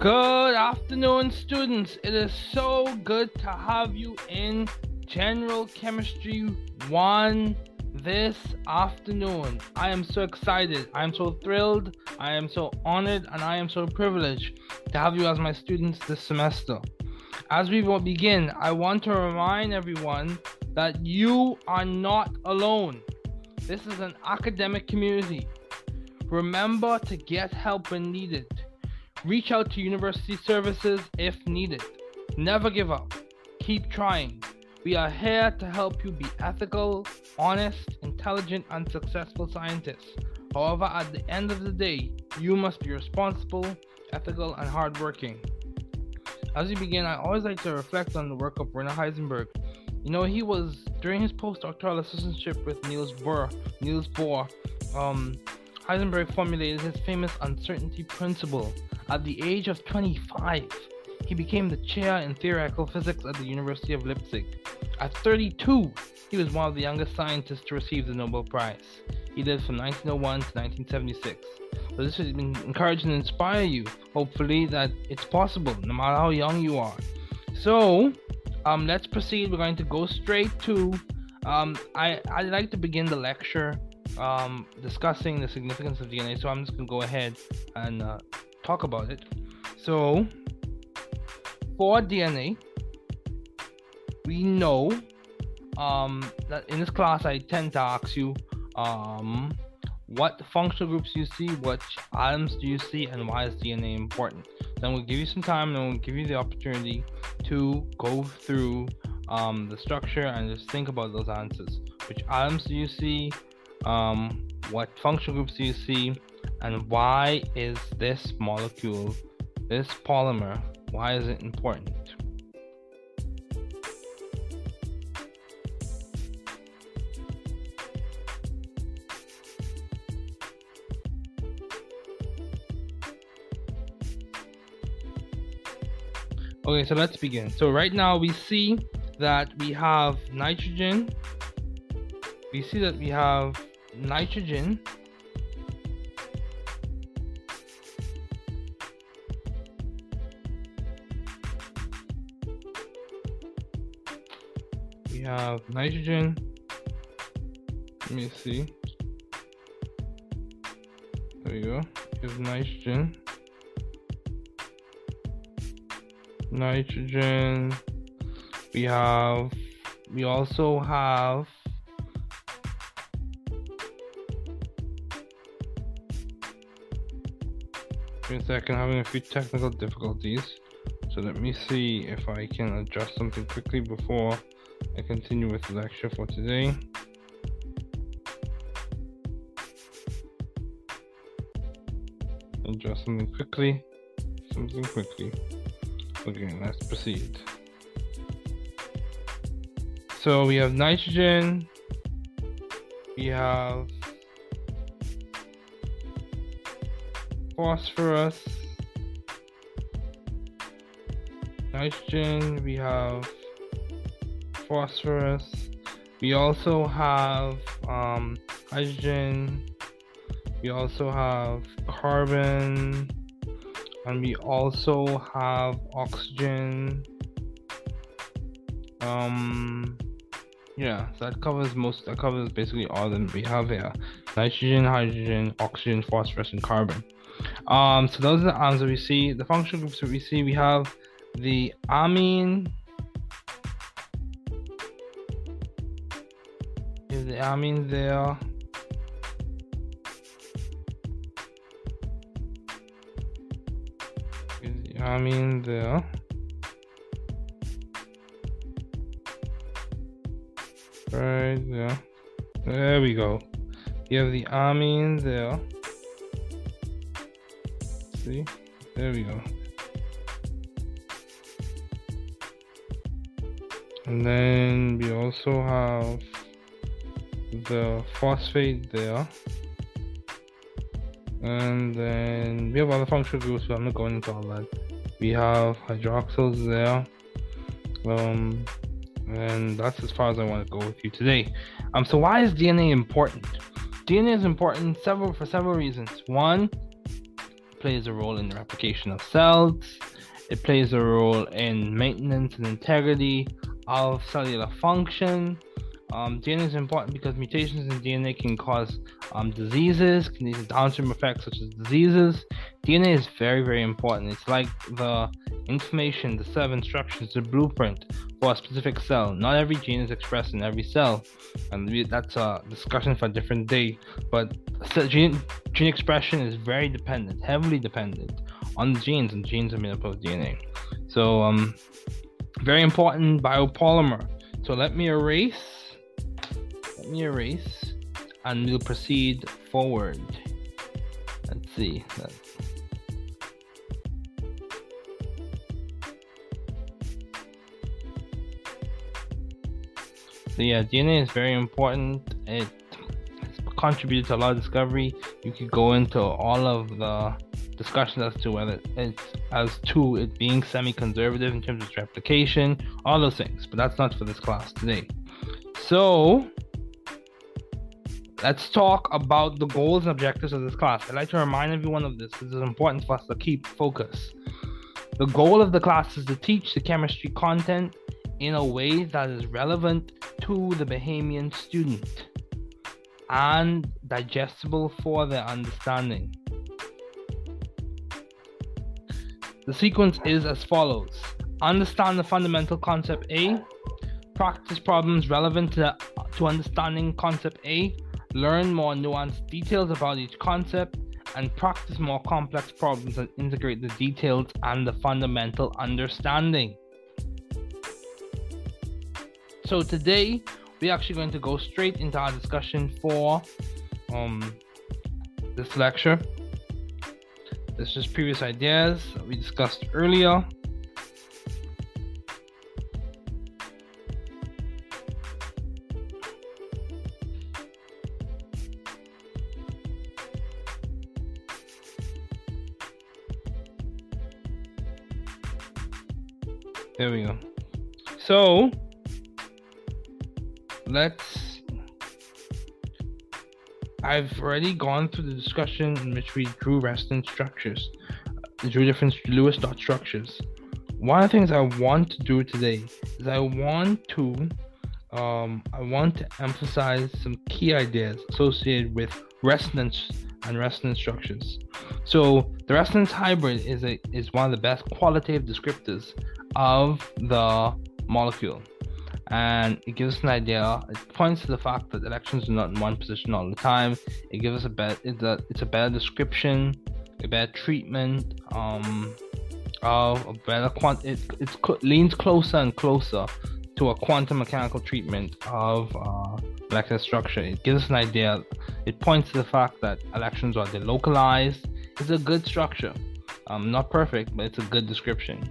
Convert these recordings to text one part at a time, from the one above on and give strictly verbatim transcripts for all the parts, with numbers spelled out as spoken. Good afternoon, students. It is so good to have you in General Chemistry one this afternoon. I am so excited. I am so thrilled. I am so honored, and I am so privileged to have you as my students this semester. As we will begin, I want to remind everyone that you are not alone. This is an academic community. Remember to get help when needed. Reach out to university services if needed. Never give up. Keep trying. We are here to help you be ethical, honest, intelligent, and successful scientists. However, at the end of the day, you must be responsible, ethical, and hardworking. As we begin, I always like to reflect on the work of Werner Heisenberg. You know, he was, during his postdoctoral assistantship with Niels Bohr, Niels Bohr, um, Heisenberg formulated his famous uncertainty principle. At the age of twenty-five, he became the chair in theoretical physics at the University of Leipzig. At thirty-two, he was one of the youngest scientists to receive the Nobel Prize. He lived from nineteen oh one to nineteen seventy-six. So this has been encouraging and inspire you, hopefully, that it's possible, no matter how young you are. So, um, let's proceed. We're going to go straight to, um, I, I'd like to begin the lecture um, discussing the significance of D N A, so I'm just going to go ahead and uh, talk about it. So for D N A, we know um, that in this class I tend to ask you um, what functional groups you see, what atoms do you see, and why is D N A important. Then we'll give you some time, and we'll give you the opportunity to go through um, the structure and just think about those answers. Which atoms do you see? Um, what functional groups do you see? And why is this molecule, this polymer, why is it important? Okay, so let's begin. So right now we see that we have nitrogen. We see that we have nitrogen. Have nitrogen. Let me see. There you go. We have nitrogen. Nitrogen. We have. We also have. Give me a second. I'm having a few technical difficulties. So let me see if I can adjust something quickly before I continue with the lecture for today. Adjust something quickly. Something quickly. Okay, let's proceed. So we have nitrogen. We have phosphorus. Nitrogen. We have phosphorus. We also have um, hydrogen. We also have carbon, and we also have oxygen. Um, yeah, so that covers most. That covers basically all that we have here: nitrogen, hydrogen, oxygen, phosphorus, and carbon. Um, so those are the atoms that we see. The functional groups that we see. We have the amine. The amine there. The amine there. Right there. There we go. You have the amine there. See? There we go. And then we also have the phosphate there, and then we have other functional groups, but I'm not going into all that. We have hydroxyls there, um, and that's as far as I want to go with you today. Um, so why is D N A important? D N A is important several for several reasons. One, plays a role in the replication of cells. It plays a role in maintenance and integrity of cellular function. Um, D N A is important because mutations in D N A can cause um, diseases, can lead to downstream effects such as diseases. D N A is very, very important. It's like the information, the set of instructions, the blueprint for a specific cell. Not every gene is expressed in every cell, and we, that's a discussion for a different day. But gene, gene expression is very dependent, heavily dependent on the genes, and genes are made up of D N A. So, um, very important biopolymer. So let me erase. Me erase and we'll proceed forward. Let's see. Let's... So yeah, D N A is very important. It has contributed to a lot of discovery. You could go into all of the discussions as to whether it's as to it being semi-conservative in terms of its replication, all those things, but that's not for this class today. So let's talk about the goals and objectives of this class. I'd like to remind everyone of this because it's important for us to keep focus. The goal of the class is to teach the chemistry content in a way that is relevant to the Bahamian student and digestible for their understanding. The sequence is as follows. Understand the fundamental concept A. Practice problems relevant to, to understanding concept A. Learn more nuanced details about each concept and practice more complex problems that integrate the details and the fundamental understanding. So today, we're actually going to go straight into our discussion for um, this lecture. This is previous ideas that we discussed earlier. There we go. So let's, I've already gone through the discussion in which we drew resonance structures, drew different Lewis dot structures. One of the things I want to do today is I want to, um, I want to emphasize some key ideas associated with resonance and resonance structures. So the resonance hybrid is a, is one of the best qualitative descriptors of the molecule, and it gives us an idea. It points to the fact that electrons are not in one position all the time. It gives us a better, it's a, it's a better description, a better treatment, um, of a better quant. It it leans closer and closer to a quantum mechanical treatment of uh, molecular structure. It gives us an idea. It points to the fact that electrons are delocalized. It's a good structure, um, not perfect, but it's a good description.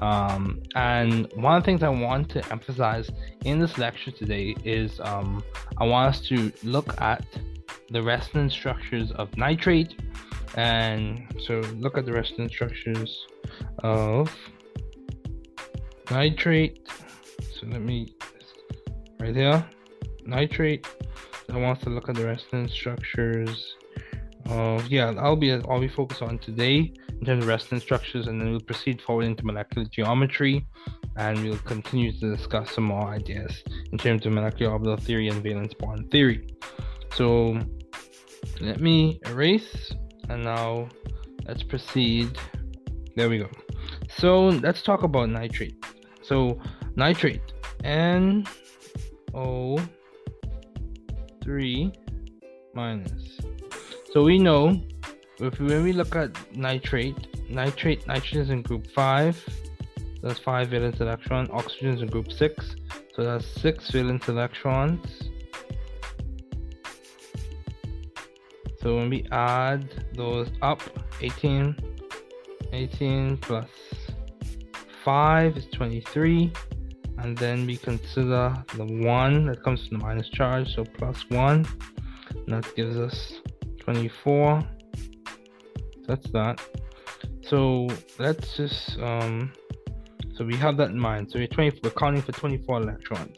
Um, and one of the things I want to emphasize in this lecture today is um, I want us to look at the resonance structures of nitrate, and so look at the resonance structures of nitrate. So let me right here, nitrate. I want us to look at the resonance structures of yeah. I'll be I'll be focused on today in terms of resonance structures, and then we'll proceed forward into molecular geometry, and we'll continue to discuss some more ideas in terms of molecular orbital theory and valence bond theory. So let me erase, and now let's proceed. There we go. So let's talk about nitrate. So nitrate, N O three minus. So we know, if we, when we look at nitrate, nitrate, nitrogen is in group five, so that's five valence electrons. Oxygen is in group six, so that's six valence electrons. So when we add those up, eighteen, eighteen plus five is twenty-three, and then we consider the one that comes from the minus charge, so plus one, and that gives us twenty-four. That's that. So let's just um so we have that in mind. So we're twenty we're counting for twenty-four electrons.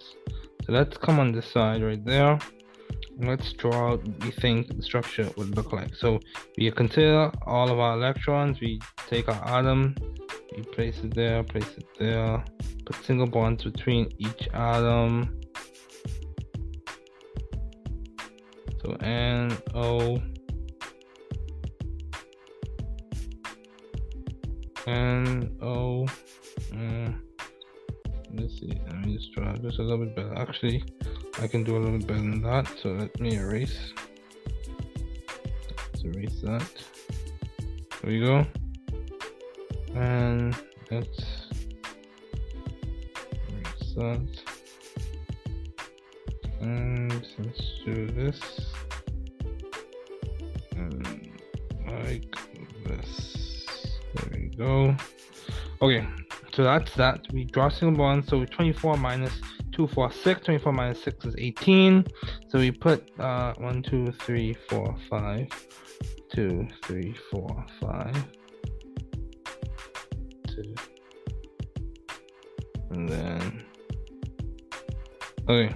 So let's come on this side right there. let's draw out what we think the structure would look like. So we consider all of our electrons, we take our atom, we place it there, place it there, put single bonds between each atom. So N, O, N, O, mm. Let's see, let me just draw this a little bit better. Actually, I can do a little bit better than that, so let me erase. Let's erase that. There we go. And let's erase that. And let's do this. And like this. There we go. Okay. So that's that. We draw single bonds. So twenty-four minus two, four, six. twenty-four minus six is eighteen. So we put uh, one, two, three, four, five. two, three, four, five. two. And then. Okay.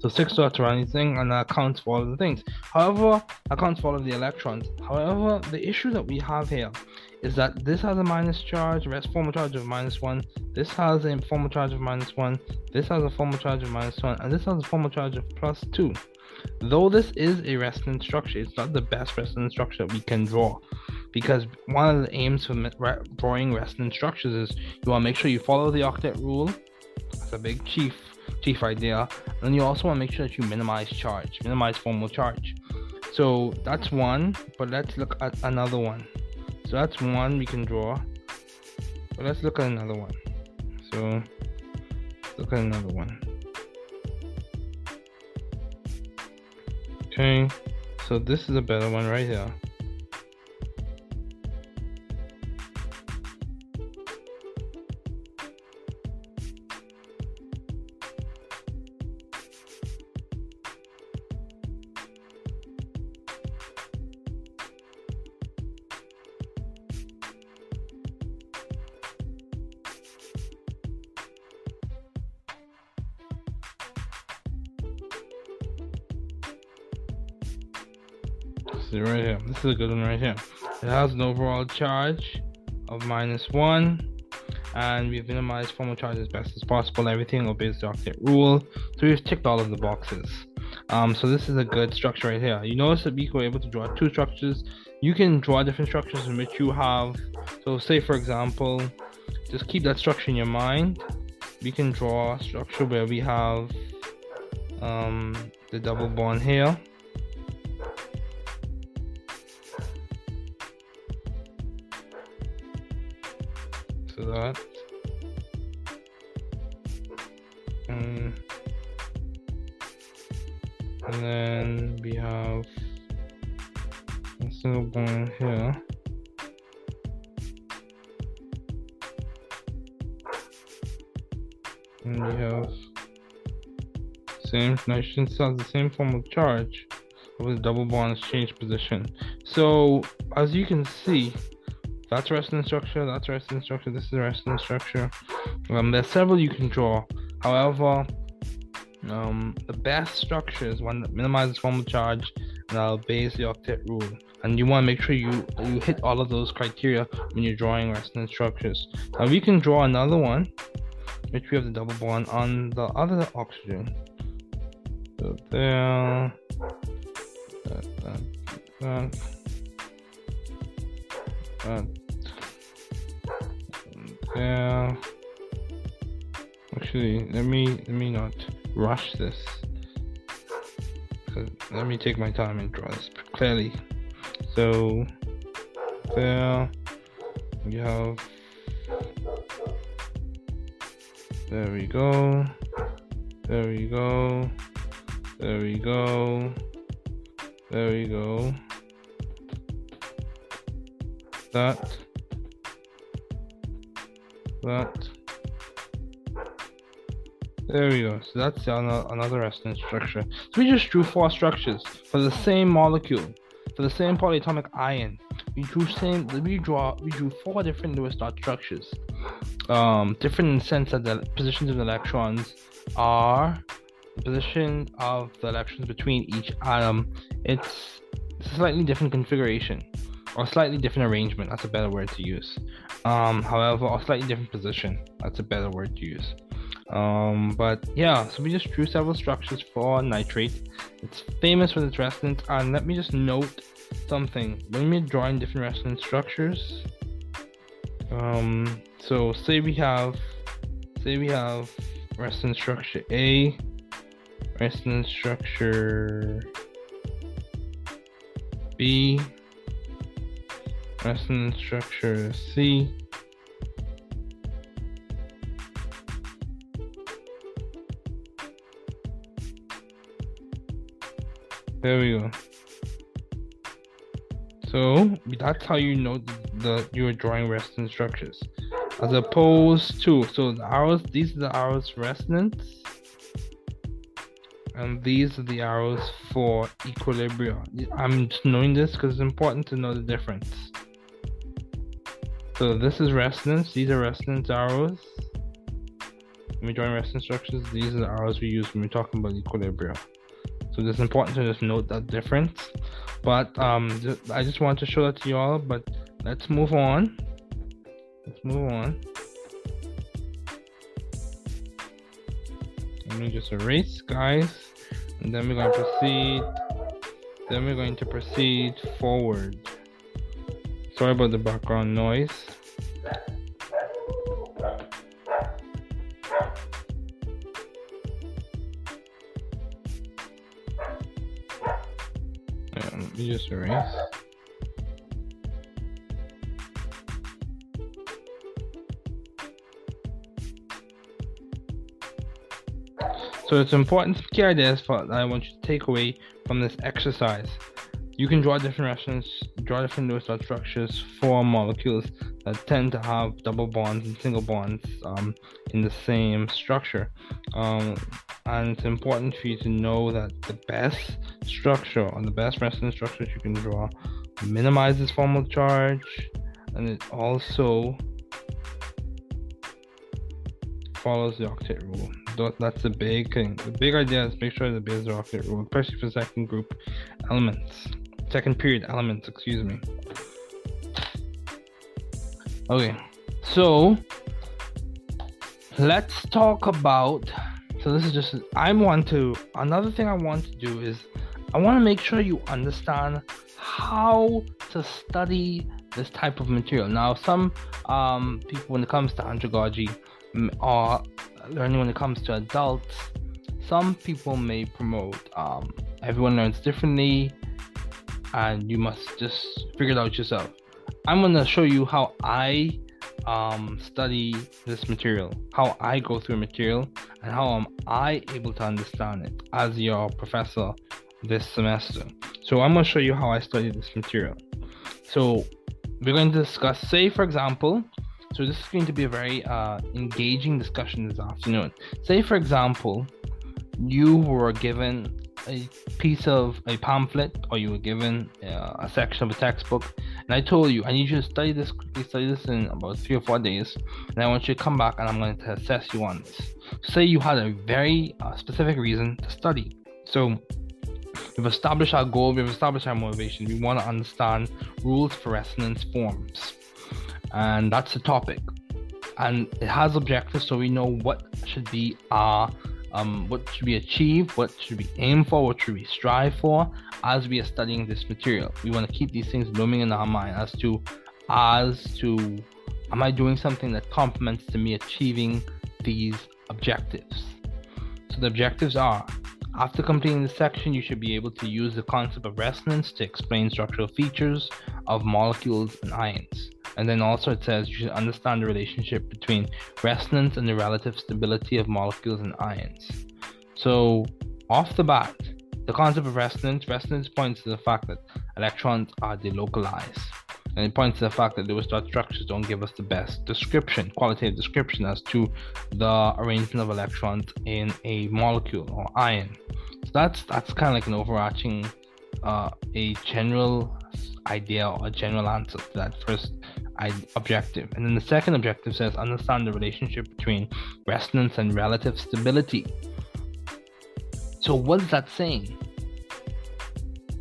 So six dots around anything, and that counts for all of the things. However, that counts for all of the electrons. However, the issue that we have here is that this has a minus charge, it has formal charge of minus one, this has a formal charge of minus one, this has a formal charge of minus one, and this has a formal charge of plus two. Though this is a resonance structure, it's not the best resonance structure we can draw, because one of the aims for drawing resonance structures is you want to make sure you follow the octet rule. That's a big chief, chief idea. And you also want to make sure that you minimize charge, minimize formal charge. So that's one, but let's look at another one. So that's one we can draw, but let's look at another one. So let's look at another one. Okay, so this is a better one right here. Right here, this is a good one right here. It has an overall charge of minus one, and we've minimized formal charge as best as possible. Everything obeys the octet rule, so we've ticked all of the boxes. Um, so this is a good structure right here. You notice that we were able to draw two structures. You can draw different structures in which you have. So, say for example, just keep that structure in your mind. We can draw a structure where we have um, the double bond here. That and, and then we have a single bond here, and we have same nitrogen cells, the same form of charge, but with double bonds change position. So as you can see, that's resonance structure, that's resonance structure, this is resonance structure. Um, there's several you can draw. However, um, the best structure is one that minimizes formal charge and that obeys the octet rule. And you want to make sure you, you hit all of those criteria when you're drawing resonance structures. Now we can draw another one, which we have the double bond on the other oxygen. So there, that, that, that. that. Yeah. Actually, let me let me not rush this. Let me take my time and draw this clearly. So there we have. There we go. There we go. There we go. There we go. That. That. There we go. So that's another resonance structure. So we just drew four structures for the same molecule, for the same polyatomic ion. We drew same. We draw. We drew four different Lewis dot structures. Um, different in the sense that the positions of the electrons are position of the electrons between each atom, it's a slightly different configuration, or slightly different arrangement, that's a better word to use. Um, however, or slightly different position, that's a better word to use. Um, but yeah, so we just drew several structures for nitrate. It's famous for its resonance, and let me just note something. When we're drawing different resonance structures, um, so say we have, say we have resonance structure A, resonance structure B, resonance structure C, there we go. So that's how you know that you are drawing resonance structures, as opposed to, so the arrows, these are the arrows for resonance, and these are the arrows for equilibrium. I'm just knowing this because it's important to know the difference. So this is resonance, these are resonance arrows. When we drawing resonance structures, these are the arrows we use when we're talking about equilibrium. So it's important to just note that difference, but um, just, I just want to show that to y'all. But let's move on. Let's move on. Let me just erase, guys, and then we're going to proceed. Then we're going to proceed forward. Sorry about the background noise. You just erase. So it's important to key ideas for, that I want you to take away from this exercise. You can draw different resonance, draw different Lewis dot structures for molecules that tend to have double bonds and single bonds um, in the same structure. Um, and it's important for you to know that the best structure or the best resonance structures you can draw minimizes formal charge, and it also follows the octet rule. That's the big thing. The big idea is make sure the base the octet rule, especially for second group elements, second period elements, excuse me. Okay, so let's talk about, so this is just, I want to, another thing I want to do is I want to make sure you understand how to study this type of material. Now, some um, people, when it comes to andragogy or learning when it comes to adults, some people may promote, um, everyone learns differently and you must just figure it out yourself. I'm going to show you how I um, study this material, how I go through material, and how am I able to understand it as your professor this semester. So I'm going to show you how I study this material. So we're going to discuss, say for example, so this is going to be a very uh, engaging discussion this afternoon. Say for example, you were given a piece of a pamphlet, or you were given uh, a section of a textbook, and I told you I need you to study this quickly, study this in about three or four days, and I want you to come back and I'm going to assess you on this. Say you had a very uh, specific reason to study. So we've established our goal, we've established our motivation, we want to understand rules for resonance forms, and that's the topic, and it has objectives, so we know what should be our Um, what should be achieved, what should we aim for, what should we strive for as we are studying this material. We want to keep these things looming in our mind as to, as to, am I doing something that complements to me achieving these objectives? So the objectives are, after completing this section, you should be able to use the concept of resonance to explain structural features of molecules and ions. And then also it says you should understand the relationship between resonance and the relative stability of molecules and ions. So off the bat, the concept of resonance, resonance points to the fact that electrons are delocalized. And it points to the fact that Lewis dot structures don't give us the best description, qualitative description as to the arrangement of electrons in a molecule or ion. So that's, that's kind of like an overarching, uh, a general idea or a general answer to that first objective. And then the second objective says understand the relationship between resonance and relative stability. So what is that saying?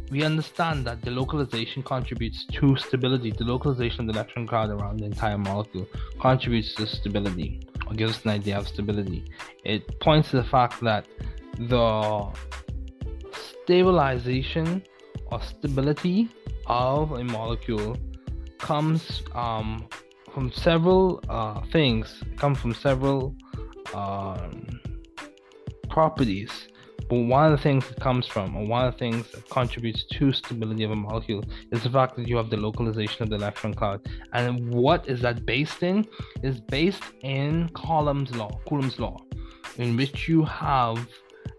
We understand that the localization contributes to stability. The localization of the electron cloud around the entire molecule contributes to stability, or gives us an idea of stability. It points to the fact that the stabilization or stability of a molecule comes um, from several uh, things, it comes from several um, properties. But one of the things it comes from, or one of the things that contributes to stability of a molecule, is the fact that you have the localization of the electron cloud. And what is that based in? It's based in Coulomb's law, Coulomb's law, in which you have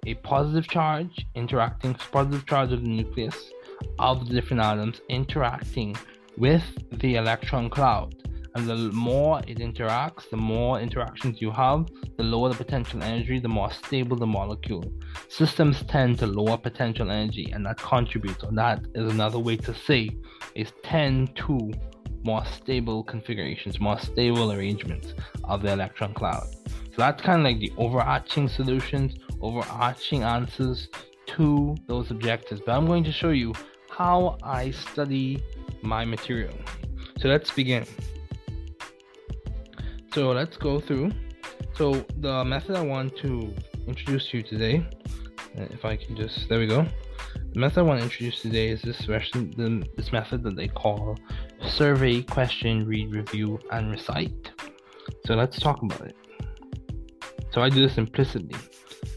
a positive charge interacting, positive charge of the nucleus of the different atoms interacting with the electron cloud. And the more it interacts, the more interactions you have, the lower the potential energy, the more stable the molecule. Systems tend to lower potential energy, and that contributes, or that is another way to say, is tend to more stable configurations, more stable arrangements of the electron cloud. So that's kind of like the overarching solutions, overarching answers to those objectives. But I'm going to show you how I study my material. So let's begin. So let's go through. So the method I want to introduce to you today, if I can just, there we go. The method I want to introduce today is this, this method that they call survey, question, read, review, and recite. So let's talk about it. So I do this implicitly.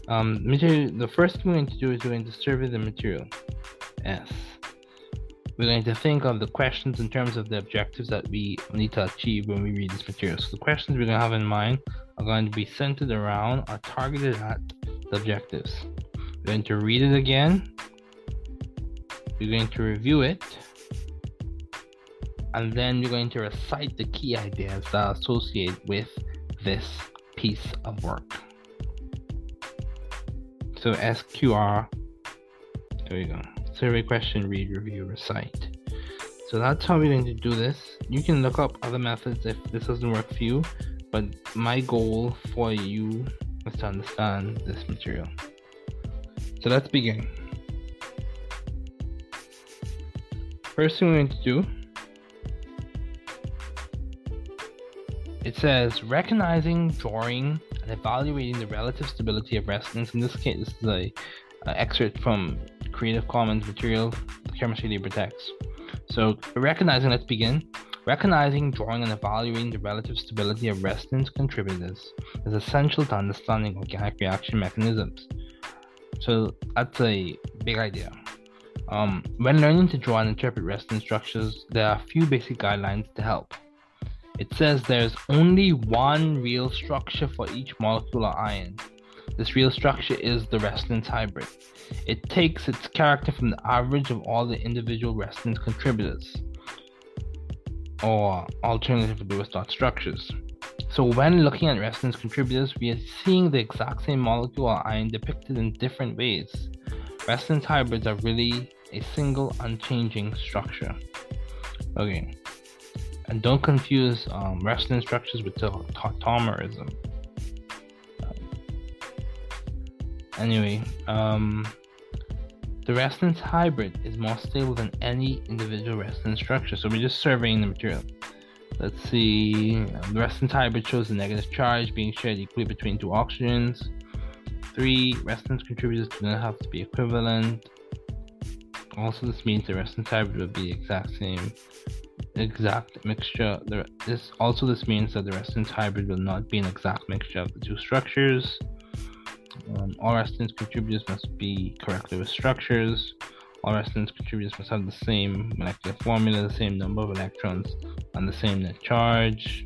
Um, material, the first thing we're going to do is we're going to survey the material. S. We're going to think of the questions in terms of the objectives that we need to achieve when we read this material. So the questions we're going to have in mind are going to be centered around or targeted at the objectives. We're going to read it again. We're going to review it. And then we're going to recite the key ideas that are associated with this piece of work. So S Q R, there we go. Survey, question, read, review, recite. So that's how we're going to do this. You can look up other methods if this doesn't work for you, but my goal for you is to understand this material. So let's begin. First thing we're going to do, it says recognizing, drawing, and evaluating the relative stability of resonance. In this case, this is a, a excerpt from Creative Commons material, Chemistry LibreTexts. So recognizing, let's begin. Recognizing, drawing, and evaluating the relative stability of resonance contributors is essential to understanding organic reaction mechanisms. So that's a big idea. Um, when learning to draw and interpret resonance structures, there are a few basic guidelines to help. It says there's only one real structure for each molecule or ion. This real structure is the resonance hybrid. It takes its character from the average of all the individual resonance contributors, or alternatively Lewis dot structures. So when looking at resonance contributors, we are seeing the exact same molecule or ion depicted in different ways. Resonance hybrids are really a single unchanging structure. Okay, and don't confuse um, resonance structures with tautomerism. Anyway, um, the resonance hybrid is more stable than any individual resonance structure. So we're just surveying the material. Let's see. The resonance hybrid shows the negative charge being shared equally between two oxygens. Three, resonance contributors do not have to be equivalent. Also, this means the resonance hybrid will be exact same, exact mixture. The, this also this means that the resonance hybrid will not be an exact mixture of the two structures. Um, all resonance contributors must be correct Lewis structures. All resonance contributors must have the same molecular formula, the same number of electrons, and the same net charge.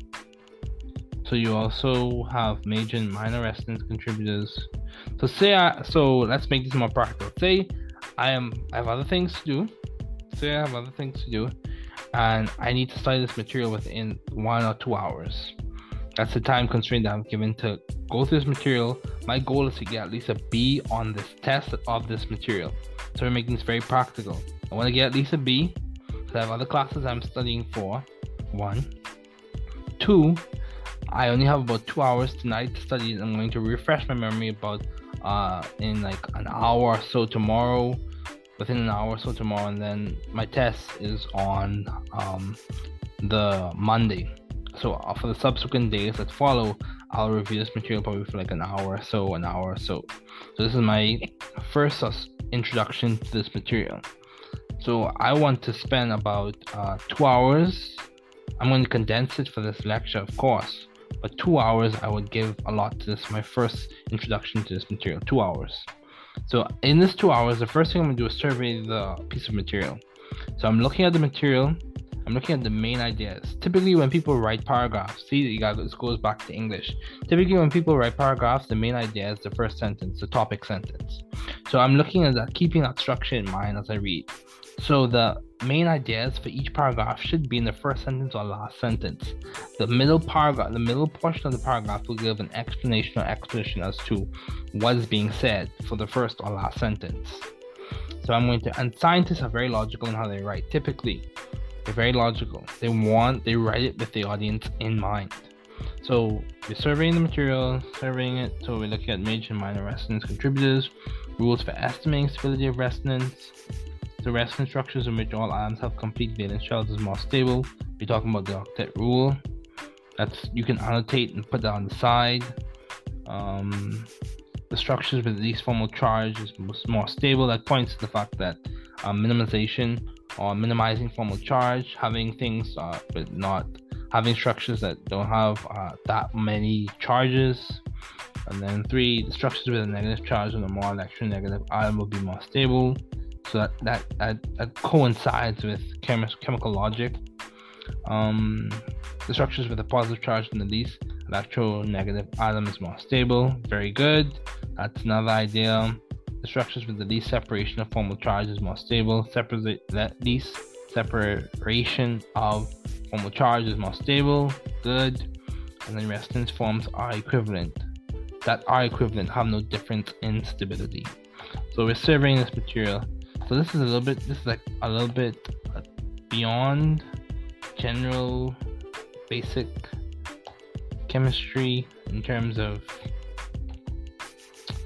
So you also have major and minor resonance contributors. So say I, so let's make this more practical. Say I am I have other things to do. Say I have other things to do, and I need to study this material within one or two hours. That's the time constraint that I'm given to go through this material. My goal is to get at least a B on this test of this material. So we're making this very practical. I want to get at least a B, because I have other classes I'm studying for. One. Two, I only have about two hours tonight to study. I'm going to refresh my memory about uh, in like an hour or so tomorrow, within an hour or so tomorrow, and then my test is on um, the Monday. So for the subsequent days that follow, I'll review this material probably for like an hour or so, an hour or so. So this is my first introduction to this material. So I want to spend about uh, two hours. I'm going to condense it for this lecture, of course, but two hours I would give a lot to this, my first introduction to this material, two hours. So in this two hours, the first thing I'm going to do is survey the piece of material. So I'm looking at the material. I'm looking at the main ideas. Typically when people write paragraphs, see, this goes back to English. Typically when people write paragraphs, the main idea is the first sentence, the topic sentence. So I'm looking at that, keeping that structure in mind as I read. So the main ideas for each paragraph should be in the first sentence or last sentence. The middle paragraph, the middle portion of the paragraph will give an explanation or exposition as to what is being said for the first or last sentence. So I'm going to, and scientists are very logical in how they write, typically. They're very logical. They want, they write it with the audience in mind. So we're surveying the material, surveying it. So we're looking at major and minor resonance contributors, rules for estimating stability of resonance. The resonance structures in which all atoms have complete valence shells is more stable. We're talking about the octet rule. That's, you can annotate and put that on the side. Um, the structures with the least formal charge is more stable. That points to the fact that um, minimization, or minimizing formal charge, having things uh, but not having structures that don't have uh, that many charges. And then three, the structures with a negative charge on a more electronegative atom will be more stable. So that that, that, that coincides with chemi- chemical logic. Um, the structures with a positive charge in the least electronegative atom is more stable. Very good. That's another idea. The structures with the least separation of formal charge is more stable. Separate, the least separation of formal charge is more stable. Good. And then resonance forms are equivalent. That are equivalent have no difference in stability. So we're surveying this material. So this is a little bit. This is like a little bit beyond general, basic chemistry in terms of.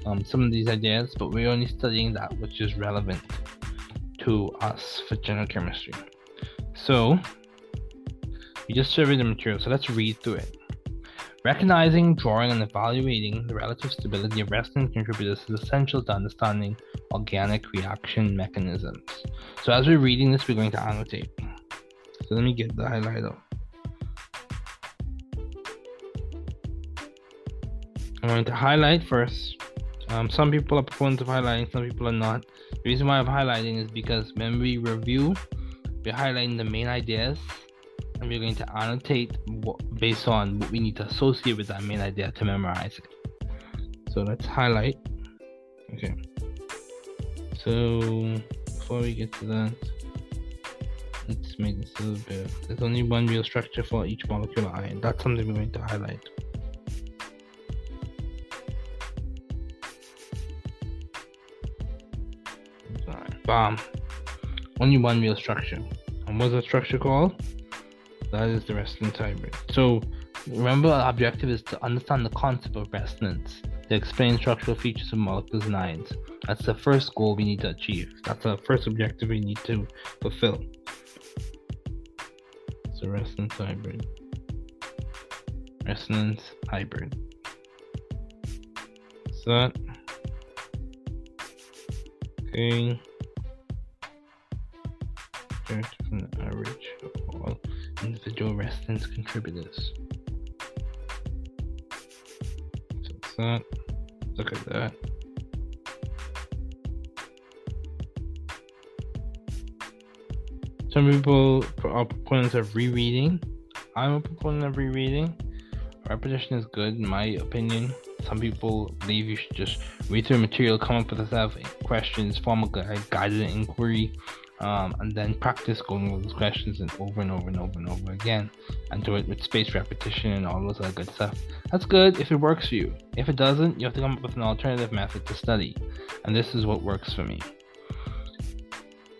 Um, some of these ideas, but we're only studying that which is relevant to us for general chemistry. So we just surveyed the material, so let's read through it. Recognizing, drawing, and evaluating the relative stability of resonance contributors is essential to understanding organic reaction mechanisms. So as we're reading this, we're going to annotate. So let me get the highlighter. I'm going to highlight first. Um, some people are proponents of highlighting, some people are not. The reason why I'm highlighting is because when we review, we're highlighting the main ideas, and we're going to annotate what, based on what we need to associate with that main idea to memorize it. So let's highlight. Okay. So before we get to that, let's make this a little bit. There's only one real structure for each molecular ion. That's something we're going to highlight. Bam. Only one real structure. And what's that structure called? That is the resonance hybrid. So remember, our objective is to understand the concept of resonance, to explain structural features of molecules and ions. That's the first goal we need to achieve. That's the first objective we need to fulfill. So resonance hybrid. Resonance hybrid. What's that? Okay. From the average of all individual resonance contributors. So it's that. Look at that. Some people are proponents of rereading. I'm a proponent of rereading. Repetition is good, in my opinion. Some people believe you should just read through material, come up with a set of questions, form a guided inquiry. Um, and then practice going over those questions and over and over and over and over again, and do it with spaced repetition and all those other good stuff. That's good if it works for you. If it doesn't, you have to come up with an alternative method to study, and this is what works for me,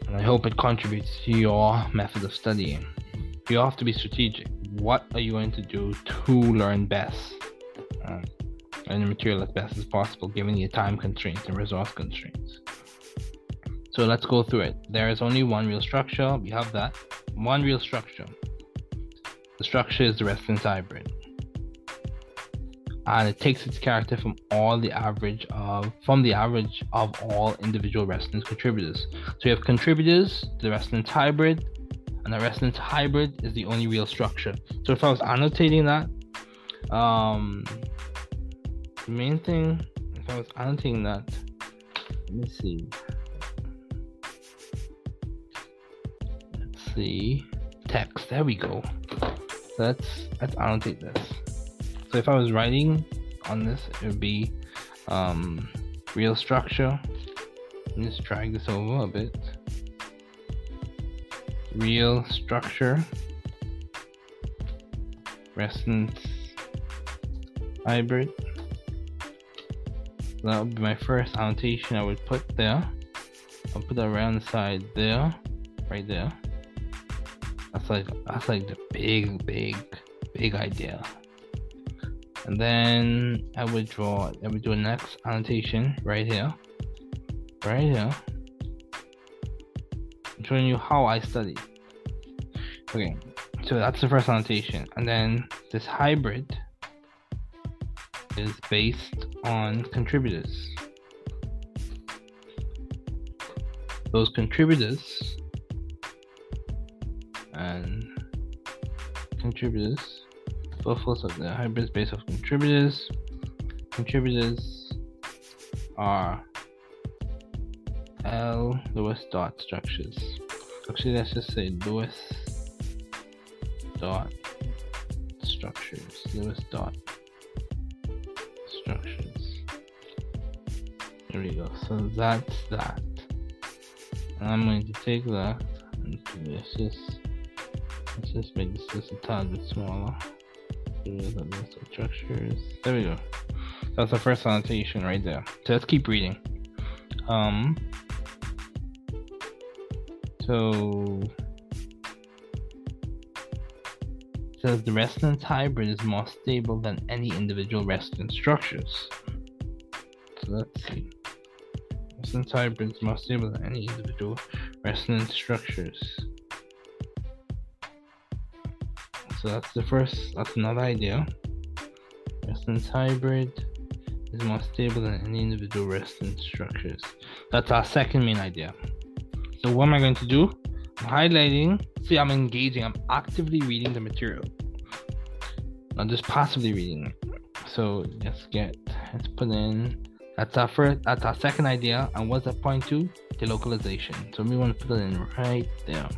and I hope it contributes to your method of studying. You have to be strategic. What are you going to do to learn best? Uh, and the material as best as possible, given the time constraints and resource constraints. So let's go through it. There is only one real structure. We have that. One real structure. The structure is the resonance hybrid. And it takes its character from all the average of from the average of all individual resonance contributors. So you have contributors to the resonance hybrid, and the resonance hybrid is the only real structure. So if I was annotating that, um, the main thing, if I was annotating that, let me see, let's see, text. There we go. So let's let's annotate this. So if I was writing on this, it would be um, real structure. Let me just drag this over a bit. Real structure, resonance hybrid. So that would be my first annotation I would put there. I'll put that right on the side there, right there. That's like that's like the big, big, big idea. And then I would draw, I would do a next annotation right here, right here. I'm showing you how I study. Okay, so that's the first annotation. And then this hybrid is based on contributors. Those contributors and contributors. Both of the hybrids based off contributors. Contributors are L Lewis dot structures. Actually, let's just say Lewis dot structures. Lewis dot structures. There we go. So that's that. And I'm going to take that and let's just let's just make this just a tad bit smaller. Structures. There we go. That's the first annotation right there. So let's keep reading. Um. So, it says the resonance hybrid is more stable than any individual resonance structures. So let's see. Resonance hybrid is more stable than any individual resonance structures. So that's the first, that's another idea. Resonance hybrid is more stable than any individual resonance structures. That's our second main idea. So what am I going to do? I'm highlighting, see I'm engaging, I'm actively reading the material. Not just passively reading it. So let's get, let's put in, that's our first, that's our second idea. And what's that point to? Delocalization. So we want to put it in right there.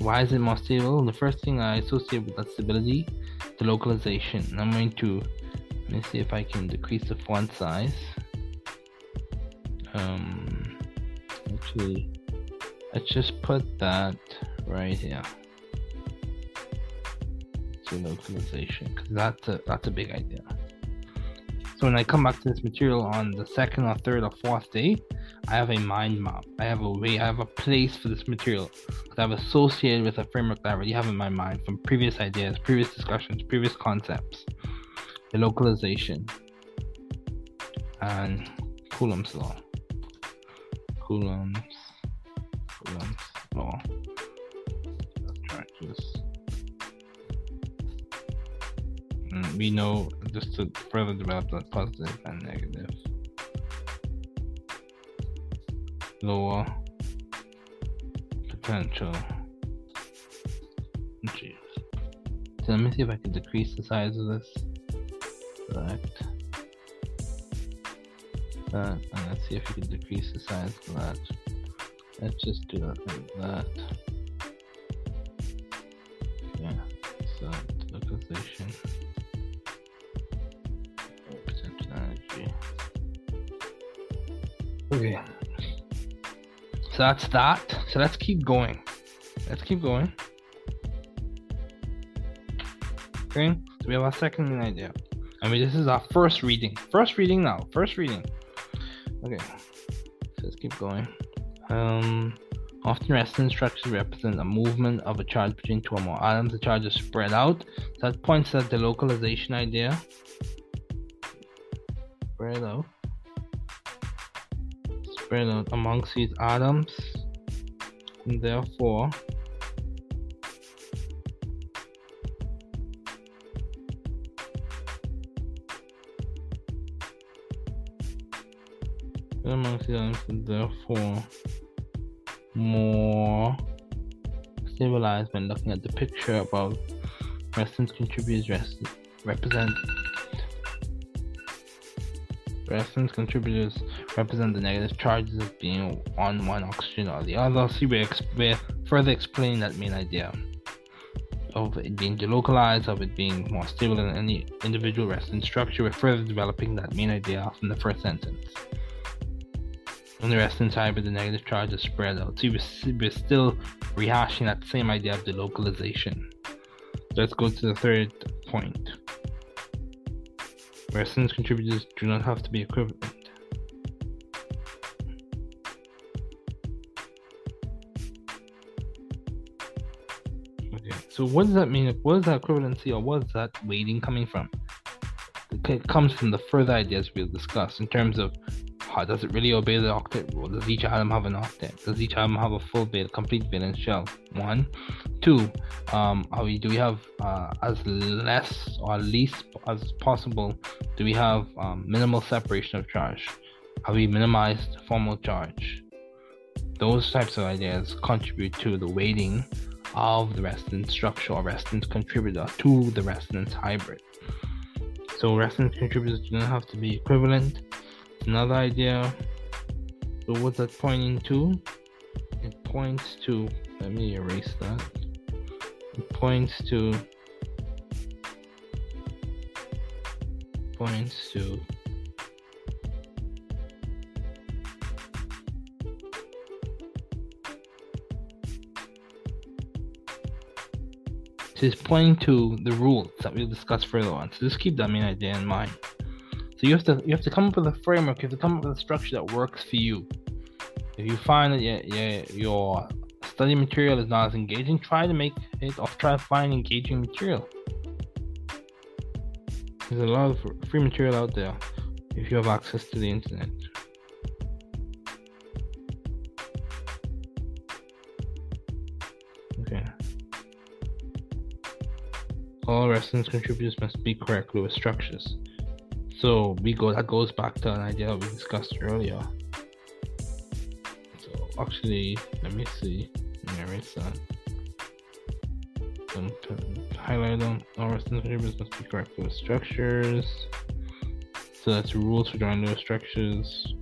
Why is it more stable? The first thing I associate with that stability, the localization. And I'm going to, let me see if I can decrease the font size. Um, actually, let's just put that right here. So localization, because that's a, that's a big idea. So when I come back to this material on the second or third or fourth day, I have a mind map. I have a way, I have a place for this material that I've associated with a framework that I already have in my mind from previous ideas, previous discussions, previous concepts, the localization, and Coulomb's law. Coulomb's, Coulomb's law. And we know, just to further develop that positive and negative. Lower potential. Jeez. So let me see if I can decrease the size of this. Select that, and let's see if we can decrease the size of that. Let's just do that like that. Yeah, so localization. Potential energy. Okay. So that's that. So let's keep going. Let's keep going. Okay. So we have our second idea. I mean, this is our first reading. First reading now. First reading. Okay. So let's keep going. Um, often resonance structures represent a movement of a charge between two or more atoms. The charge is spread out. So that points at the delocalization idea. Breno. Breno amongst its atoms, and therefore amongst the atoms, and therefore more stabilized when looking at the picture about resonance contributes rest represent resonance contributors represent the negative charges of being on one oxygen or the other. See, we exp- further explain that main idea of it being delocalized, of it being more stable than any individual resonance structure. We're further developing that main idea from the first sentence. In the resonance hybrid, the negative charge is spread out. See, we're, we're still rehashing that same idea of delocalization. Let's go to the third point. Resonance contributors do not have to be equivalent. Okay, so what does that mean? What is that equivalency, or what is that weighting coming from? It comes from the further ideas we'll discuss in terms of how does it really obey the octet rule? Does each atom have an octet? Does each atom have a full valence, complete valence shell? One. Two, um, are we, do we have uh, as less or least as possible, do we have um, minimal separation of charge? Have we minimized formal charge? Those types of ideas contribute to the weighting of the resonance structure or resonance contributor to the resonance hybrid. So resonance contributors do not have to be equivalent. It's another idea. So what's that pointing to? It points to, let me erase that. Points to points to so it's pointing to the rules that we'll discuss further on. So just keep that main idea in mind. So you have to you have to come up with a framework, you have to come up with a structure that works for you. If you find that your, your, your study material is not as engaging, try to make it or try to find engaging material. There's a lot of free material out there if you have access to the internet. Okay. All resonance contributors must be correct Lewis structures. So we go that goes back to an idea we discussed earlier. So actually, let me see. Erase that. And highlight them. All resonance contributors must be correct for structures. So that's rules for drawing those structures.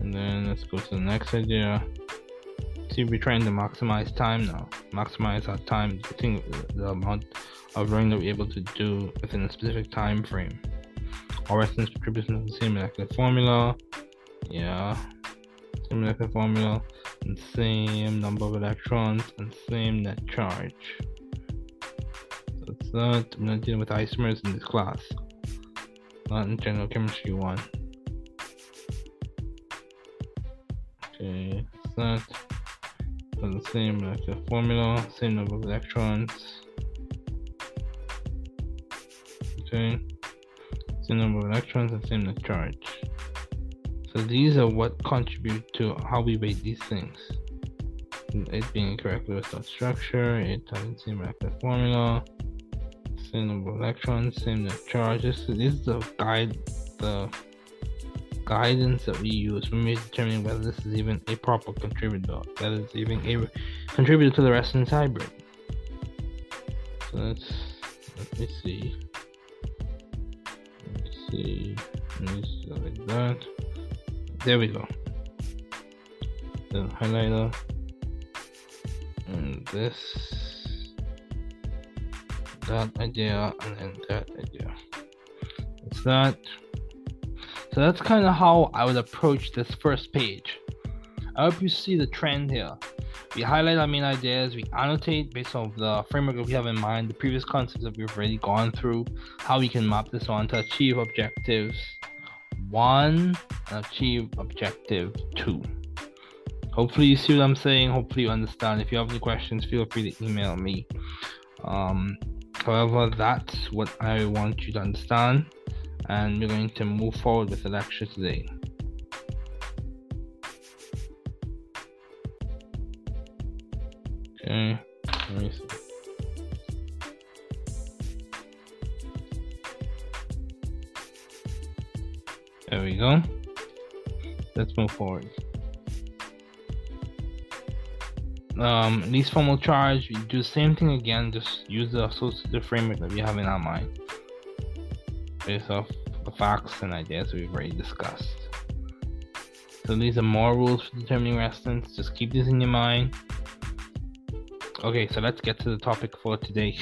And then let's go to the next idea. See, we're trying to maximize time now. Maximize our time. I think the amount of learning that we're able to do within a specific time frame. All resonance contributors must have the same molecular formula. Yeah. Same molecular formula. And same number of electrons and same net charge. So it's not, I'm not dealing with isomers in this class, not in general chemistry one. Okay, it's not, so the same molecular formula, same number of electrons, okay, same number of electrons and same net charge. So these are what contribute to how we weight these things. It being correct Lewis dot structure, it times the same molecular formula, same number of electrons, same net charge. This is the guide, the guidance that we use when we're determining whether this is even a proper contributor, whether it's even a contributor to the resonance hybrid. So let's let me see. Let me see. Let me see like that. There we go. The highlighter and this, that idea, and then that idea. It's that. So that's kind of how I would approach this first page. I hope you see the trend here. We highlight our main ideas, we annotate based on the framework that we have in mind, the previous concepts that we've already gone through, how we can map this on to achieve objectives one and achieve objective two. Hopefully you see what I'm saying. Hopefully you understand. If you have any questions, feel free to email me. Um, however, that's what I want you to understand. and we're going to move forward with the lecture today. Okay, let me see. There we go. Let's move forward. Um, least formal charge, we do the same thing again, just use the associative framework that we have in our mind based off the facts and ideas we've already discussed. So these are more rules for determining resonance, just keep these in your mind. Okay, so let's get to the topic for today,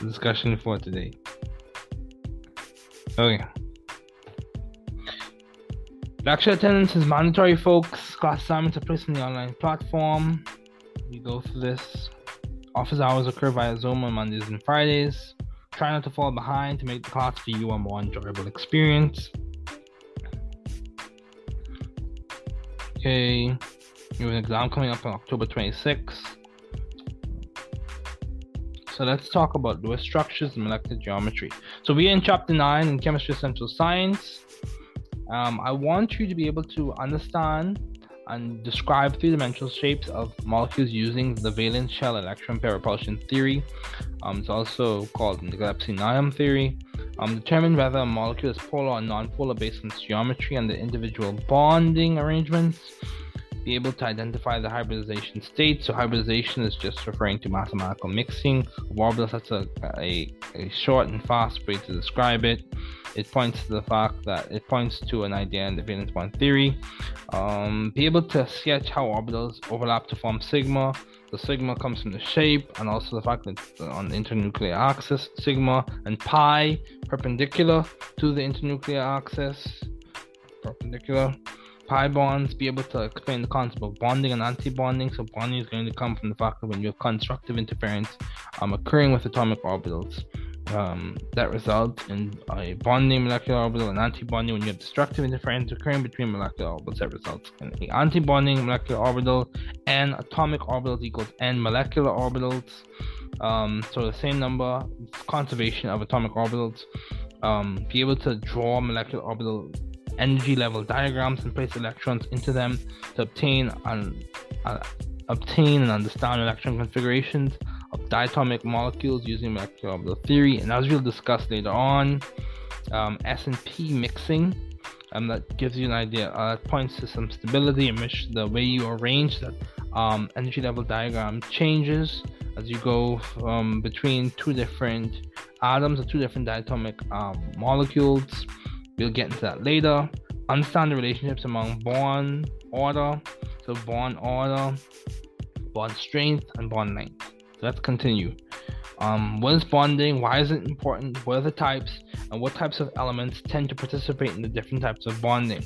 the discussion for today. Okay. Lecture attendance is mandatory, folks. Class assignments are placed on the online platform. We go through this. Office hours occur via Zoom on Mondays and Fridays. Try not to fall behind to make the class for you a more enjoyable experience. Okay, you have an exam coming up on October twenty-sixth. So let's talk about Lewis structures and molecular geometry. So we are in chapter nine in Chemistry Essential Science. Um, I want you to be able to understand and describe three-dimensional shapes of molecules using the valence shell electron pair repulsion theory. Um, it's also called the Gillespie-Nyholm theory. Um, determine whether a molecule is polar or non-polar based on its geometry and the individual bonding arrangements. Be able to identify the hybridization state. So hybridization is just referring to mathematical mixing. Warblers, that's a, a, a short and fast way to describe it. It points to the fact that it points to an idea in the valence bond theory. Um, be able to sketch how orbitals overlap to form sigma. The sigma comes from the shape and also the fact that it's on the internuclear axis. Sigma and pi perpendicular to the internuclear axis. Perpendicular. Pi bonds, be able to explain the concept of bonding and anti-bonding. So bonding is going to come from the fact that when you have constructive interference um, occurring with atomic orbitals, um, that results in a bonding molecular orbital and anti-bonding. When you have destructive interference occurring between molecular orbitals, that results in an anti-bonding molecular orbital. N atomic orbitals equals N molecular orbitals. Um, so the same number, conservation of atomic orbitals. Um, be able to draw molecular orbital energy level diagrams and place electrons into them to obtain and uh, obtain and understand electron configurations of diatomic molecules using molecular orbital theory, and as we'll discuss later on, um, S and P mixing, and um, that gives you an idea. Uh, that points to some stability in which the way you arrange that um, energy level diagram changes as you go from between two different atoms or two different diatomic um, molecules. We'll get into that later. Understand the relationships among bond order, so bond order, bond strength, and bond length. So let's continue. Um, what is bonding? Why is it important? What are the types? And what types of elements tend to participate in the different types of bonding?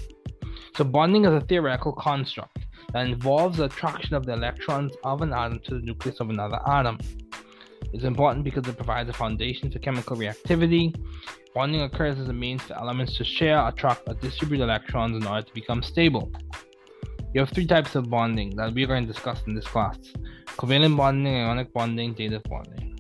So bonding is a theoretical construct that involves the attraction of the electrons of an atom to the nucleus of another atom. It's important because it provides a foundation for chemical reactivity. Bonding occurs as a means for elements to share, attract, or distribute electrons in order to become stable. You have three types of bonding that we are going to discuss in this class: covalent bonding, ionic bonding, dative bonding.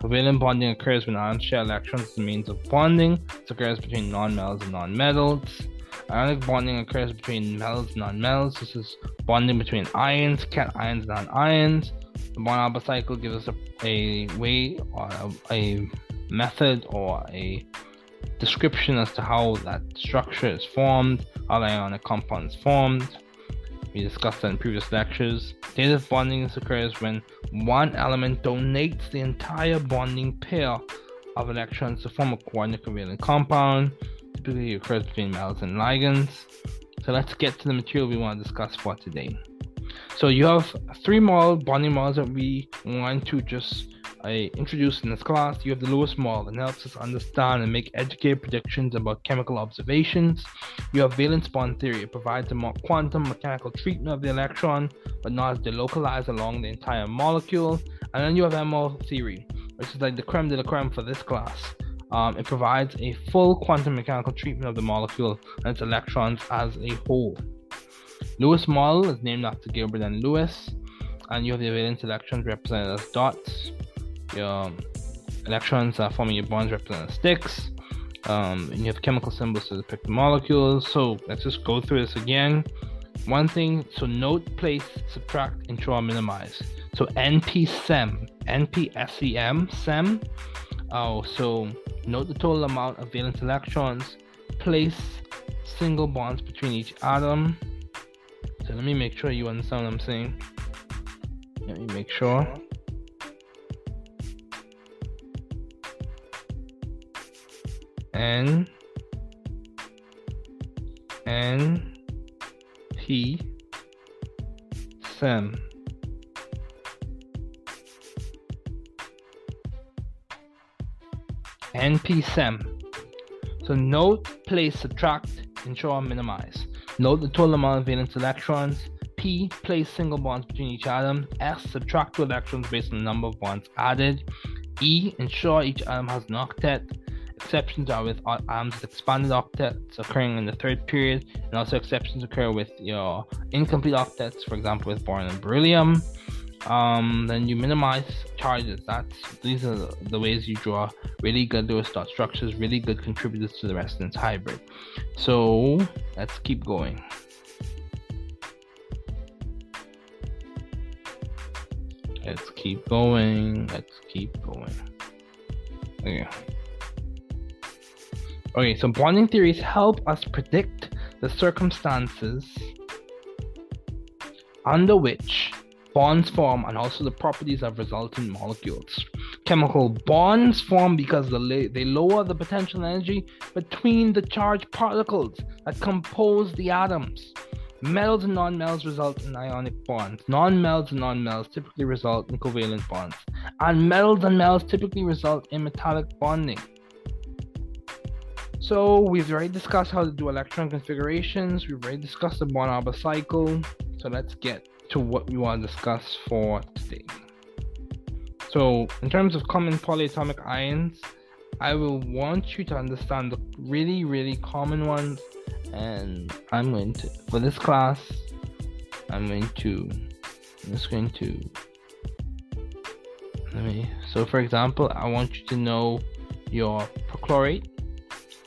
Covalent bonding occurs when ions share electrons as a means of bonding. It occurs between nonmetals and nonmetals. Ionic bonding occurs between metals and nonmetals. This is bonding between ions, cations, and non-ions. The Born-Haber cycle gives us a, a way or a, a method or a description as to how that structure is formed, how the ionic compound is formed. We discussed that in previous lectures. Dative bonding occurs when one element donates the entire bonding pair of electrons to form a coordinate covalent compound. Typically occurs between metals and ligands. So let's get to the material we want to discuss for today. So you have three model bonding models that we want to just uh, introduce in this class. You have the Lewis model that helps us understand and make educated predictions about chemical observations. You have valence bond theory. It provides a more quantum mechanical treatment of the electron, but not as delocalized along the entire molecule. And then you have M O theory, which is like the creme de la creme for this class. Um, it provides a full quantum mechanical treatment of the molecule and its electrons as a whole. Lewis model is named after Gilbert N. Lewis, and you have the valence electrons represented as dots. Your electrons are forming your bonds represented as sticks. um, and you have chemical symbols to depict the molecules. So let's just go through this again. One thing, so note, place, subtract, and draw, minimize. So N P S E M, N P S E M, S E M. Oh, so note the total amount of valence electrons, place single bonds between each atom. So let me make sure you understand what I'm saying. Let me make sure. N, N, P, S E M. N P S E M. So note, place, subtract, and draw, minimize. Note the total amount of valence electrons. P, place single bonds between each atom. S, subtract two electrons based on the number of bonds added. E, ensure each atom has an octet. Exceptions are with atoms with expanded octets occurring in the third period, and also exceptions occur with your incomplete octets, for example with boron and beryllium. Um, then you minimize charges. That's these are the, the ways you draw really good Lewis dot structures, really good contributors to the resonance hybrid. So let's keep going. Let's keep going. Let's keep going. Okay. Okay, so bonding theories help us predict the circumstances under which bonds form and also the properties of resultant molecules. Chemical bonds form because they lower the potential energy between the charged particles that compose the atoms. Metals and non-metals result in ionic bonds. Non-metals and non-metals typically result in covalent bonds. And metals and metals typically result in metallic bonding. So we've already discussed how to do electron configurations. We've already discussed the Born-Haber cycle. So let's get to what we want to discuss for today. So in terms of common polyatomic ions, I will want you to understand the really, really common ones. And I'm going to, for this class, I'm going to, I'm just going to, let me, so for example, I want you to know your perchlorate.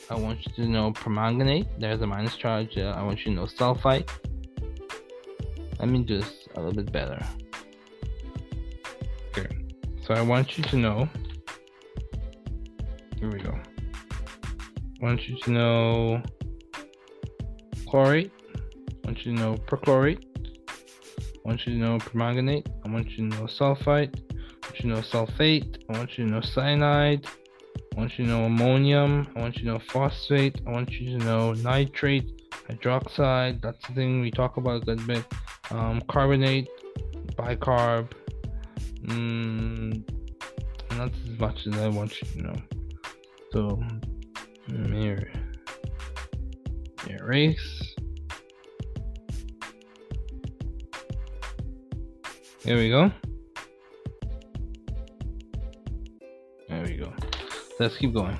I want you to know permanganate. There's a minus charge. Uh, I want you to know sulfite. Let me do this a little bit better. Okay. So I want you to know. Here we go. I want you to know chlorate. I want you to know perchlorate. I want you to know permanganate. I want you to know sulfite. I want you to know sulfate. I want you to know cyanide. I want you to know ammonium, I want you to know phosphate, I want you to know nitrate, hydroxide, that's the thing we talk about a little bit, um, carbonate, bicarb, mm, not as much as I want you to know. So, here, erase, there we go. Let's keep going.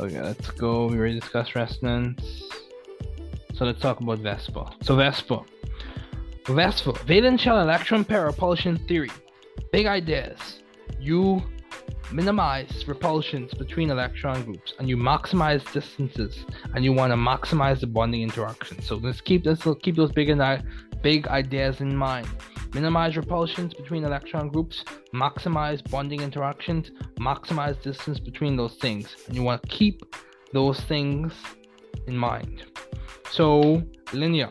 Okay, let's go. We already discussed resonance. So let's talk about VESEPR. So VESEPR. VESEPR. Valence shell electron pair repulsion theory. Big ideas. You minimize repulsions between electron groups and you maximize distances and you want to maximize the bonding interaction. So let's keep this, keep those big and big ideas in mind. Minimize repulsions between electron groups, maximize bonding interactions, maximize distance between those things. And you want to keep those things in mind. So, linear.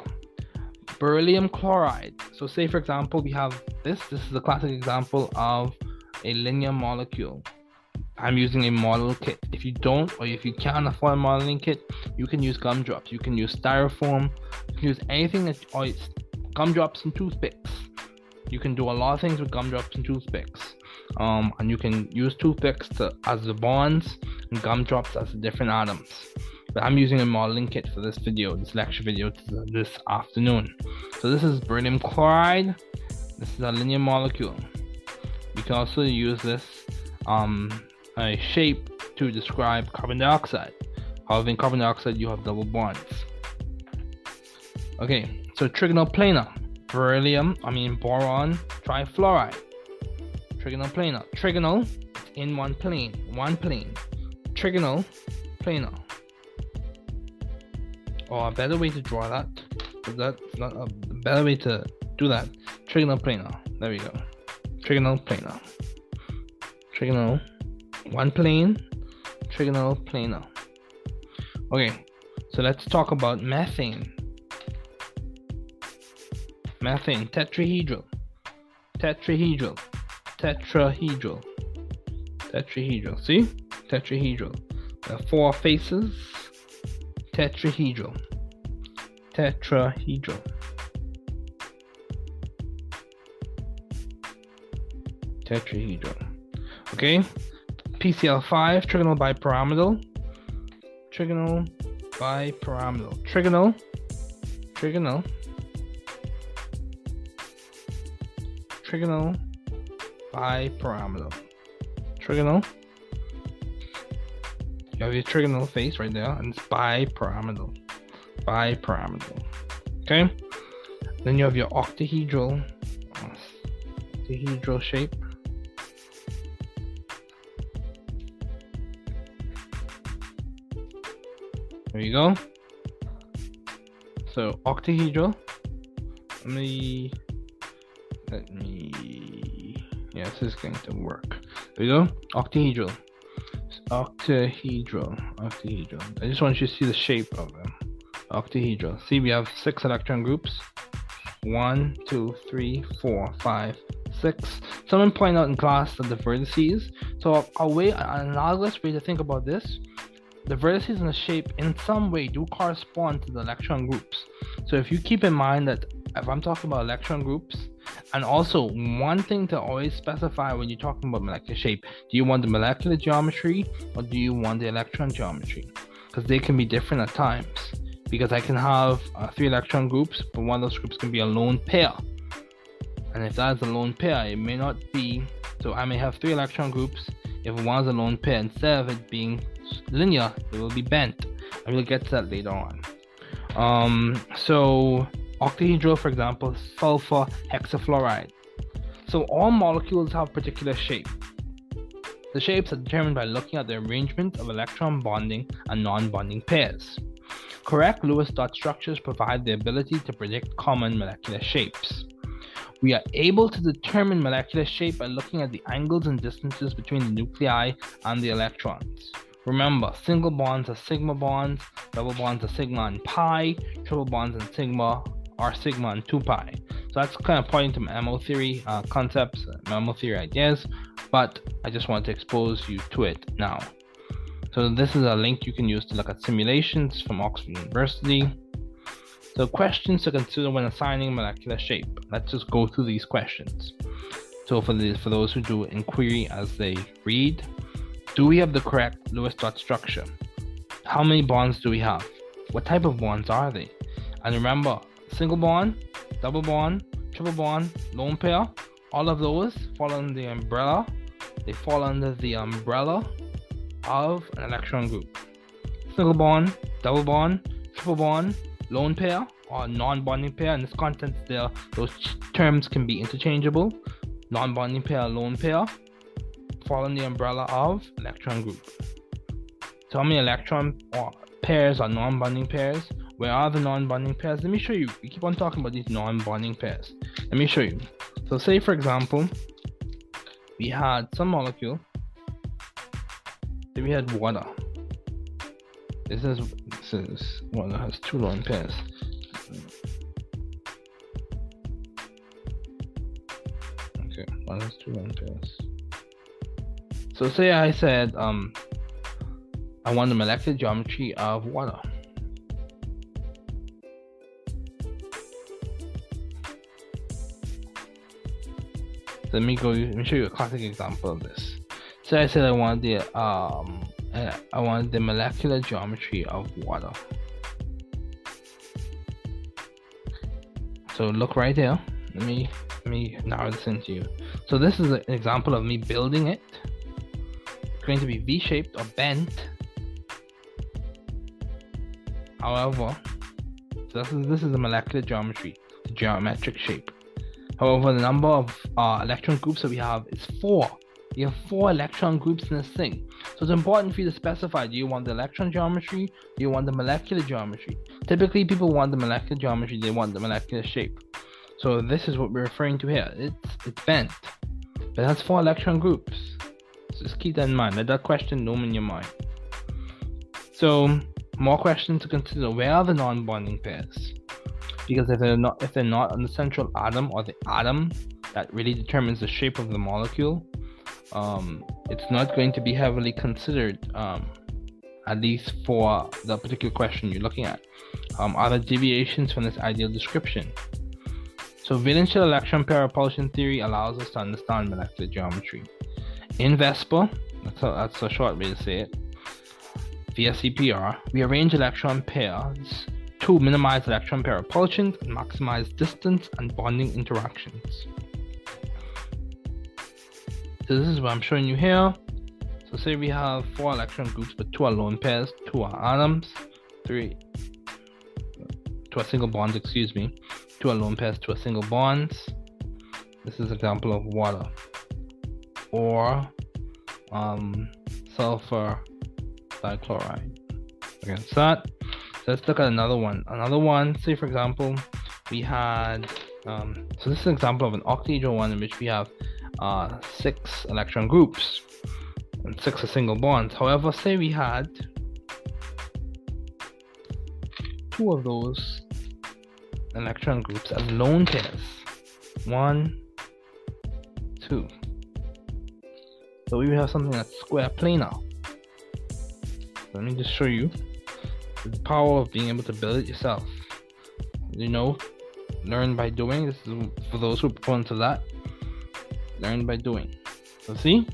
Beryllium chloride. So say for example, we have this. This is a classic example of a linear molecule. I'm using a model kit. If you don't, or if you can't afford a modeling kit, you can use gumdrops. You can use styrofoam. You can use anything that, or it's gumdrops and toothpicks. You can do a lot of things with gumdrops and toothpicks. Um, and you can use toothpicks to, as the bonds and gumdrops as the different atoms. But I'm using a modeling kit for this video, this lecture video this afternoon. So this is beryllium chloride. This is a linear molecule. You can also use this um, a shape to describe carbon dioxide. However, in carbon dioxide, you have double bonds. Okay, so trigonal planar. Beryllium, I mean boron trifluoride. Trigonal planar. Trigonal, in one plane, one plane, trigonal, planar. Or a better way to draw that, that's not a better way to do that, trigonal planar. There we go. Trigonal planar. Trigonal, one plane, trigonal planar. Okay, so let's talk about methane. Methane, tetrahedral, tetrahedral, tetrahedral, tetrahedral. See? Tetrahedral. There are four faces. Tetrahedral. Tetrahedral. Tetrahedral. Okay? P C L five, trigonal bipyramidal. Trigonal bipyramidal. Trigonal. Trigonal. Trigonal bipyramidal. Trigonal. You have your trigonal face right there, and it's bipyramidal. Bipyramidal. Okay? Then you have your octahedral, octahedral shape. There you go. So octahedral. Let me let me yeah, this is going to work. There you go. Octahedral. Octahedral. Octahedral. I just want you to see the shape of them. Octahedral. See, we have six electron groups. One, two, three, four, five, six. Someone pointed out in class that the vertices. So a way, an analogous way to think about this, the vertices in the shape in some way do correspond to the electron groups. So if you keep in mind that if I'm talking about electron groups, and also one thing to always specify when you're talking about molecular shape, do you want the molecular geometry or do you want the electron geometry? Because they can be different at times, because I can have uh, three electron groups, but one of those groups can be a lone pair. And if that is a lone pair, it may not be, so I may have three electron groups. If one is a lone pair, instead of it being linear, it will be bent. And we'll get to that later on. Um, so octahedral, for example, sulfur hexafluoride. So all molecules have particular shape. The shapes are determined by looking at the arrangement of electron bonding and non-bonding pairs. Correct Lewis dot structures provide the ability to predict common molecular shapes. We are able to determine molecular shape by looking at the angles and distances between the nuclei and the electrons. Remember, single bonds are sigma bonds, double bonds are sigma and pi, triple bonds and sigma are sigma and two pi. So that's kind of pointing to M O theory uh, concepts, M O theory ideas, but I just want to expose you to it now. So this is a link you can use to look at simulations from Oxford University. So questions to consider when assigning molecular shape. Let's just go through these questions. So for, the, for those who do inquiry as they read, do we have the correct Lewis dot structure? How many bonds do we have? What type of bonds are they? And remember, single bond, double bond, triple bond, lone pair, all of those fall under the umbrella. They fall under the umbrella of an electron group. Single bond, double bond, triple bond, lone pair, or non-bonding pair. In this context there, those terms can be interchangeable. Non-bonding pair, lone pair, fall in the umbrella of electron group. So how many electron or pairs are non-bonding pairs? Where are the non-bonding pairs? Let me show you. We keep on talking about these non-bonding pairs. Let me show you. So say for example, we had some molecule. Say we had water. This is, this is water has two lone pairs. Okay, water has two lone pairs. So say I said um, I want the molecular geometry of water. Let me go. Let me show you a classic example of this. Say I said I want the um, I want the molecular geometry of water. So look right there. Let me let me narrow this into you. So this is an example of me building it. Going to be V-shaped or bent. However, so this is this is the molecular geometry, the geometric shape. However, the number of uh, electron groups that we have is four. you have four electron groups in this thing. So it's important for you to specify, do you want the electron geometry? Do you want the molecular geometry? Typically, people want the molecular geometry, they want the molecular shape. So this is what we're referring to here. It's, it's bent, but it has four electron groups. So just keep that in mind. Let that question loom in your mind. So more questions to consider. Where are the non-bonding pairs? Because if they're not if they're not on the central atom or the atom that really determines the shape of the molecule, um, it's not going to be heavily considered, um, at least for the particular question you're looking at. Um, are there deviations from this ideal description? So valential electron pair repulsion theory allows us to understand molecular geometry. In VSEPR, that's a, that's a short way to say it, V S E P R, we arrange electron pairs to minimize electron pair repulsions and maximize distance and bonding interactions. So this is what I'm showing you here. So say we have four electron groups, but two are lone pairs, two are atoms, three, two are single bonds, excuse me, two are lone pairs, two are single bonds. This is an example of water, or um, sulfur dichloride. Against that. Let's look at another one. Another one, say for example, we had, um, so this is an example of an octahedral one in which we have uh, six electron groups and six are single bonds. However, say we had two of those electron groups as lone pairs. One, two. So we have something that's square planar. Let me just show you the power of being able to build it yourself. You know, learn by doing. This is for those who are proponents of that. Learn by doing. So see,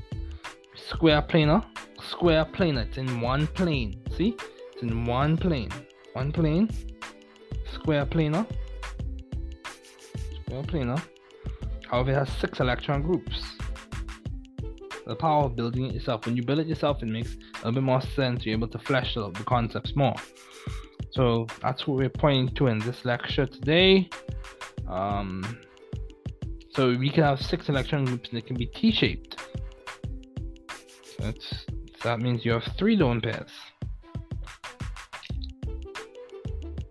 square planar, square planar. It's in one plane. See, it's in one plane. One plane. Square planar. Square planar. However, it has six electron groups. The power of building it yourself. When you build it yourself, it makes a bit more sense. You're able to flesh out the concepts more. So that's what we're pointing to in this lecture today. Um, so we can have six electron groups and they can be T-shaped. So that's, that means you have three lone pairs,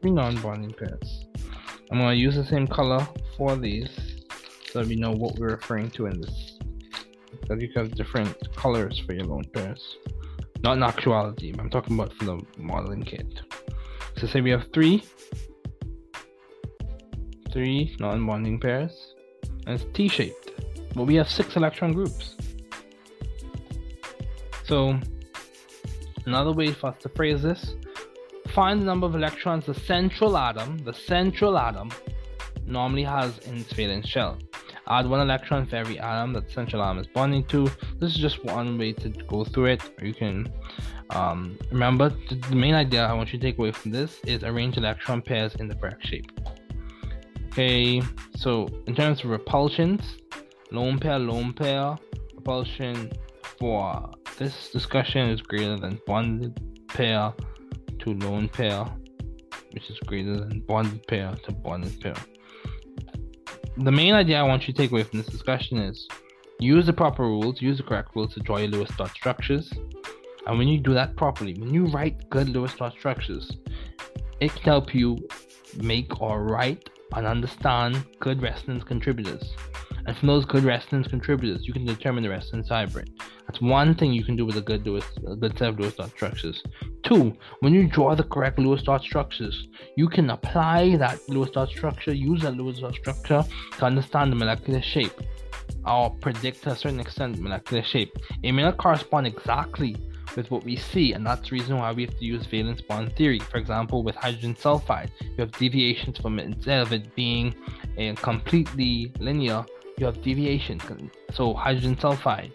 three non-bonding pairs. I'm going to use the same color for these so that we know what we're referring to in this. So you can have different colors for your lone pairs. Not in actuality, but I'm talking about for the modeling kit. So say we have three, three non-bonding pairs, and it's T-shaped, but we have six electron groups. So another way for us to phrase this, find the number of electrons the central atom, the central atom normally has in its valence shell. Add one electron for every atom that the central atom is bonding to. This is just one way to go through it. You can um, remember the main idea I want you to take away from this is arrange electron pairs in the correct shape. Okay, so in terms of repulsions, lone pair, lone pair, repulsion for this discussion is greater than bonded pair to lone pair, which is greater than bonded pair to bonded pair. The main idea I want you to take away from this discussion is use the proper rules, use the correct rules to draw your Lewis dot structures. And when you do that properly, when you write good Lewis dot structures, it can help you make or write and understand good resonance contributors. And from those good resonance contributors, you can determine the resonance hybrid. That's one thing you can do with a good Lewis, a good set of Lewis dot structures. Two, when you draw the correct Lewis dot structures, you can apply that Lewis dot structure, use that Lewis dot structure to understand the molecular shape or predict to a certain extent molecular shape. It may not correspond exactly with what we see, and that's the reason why we have to use valence bond theory. For example, with hydrogen sulfide, you have deviations from it. Instead of it being a completely linear, you have deviations. So hydrogen sulfide,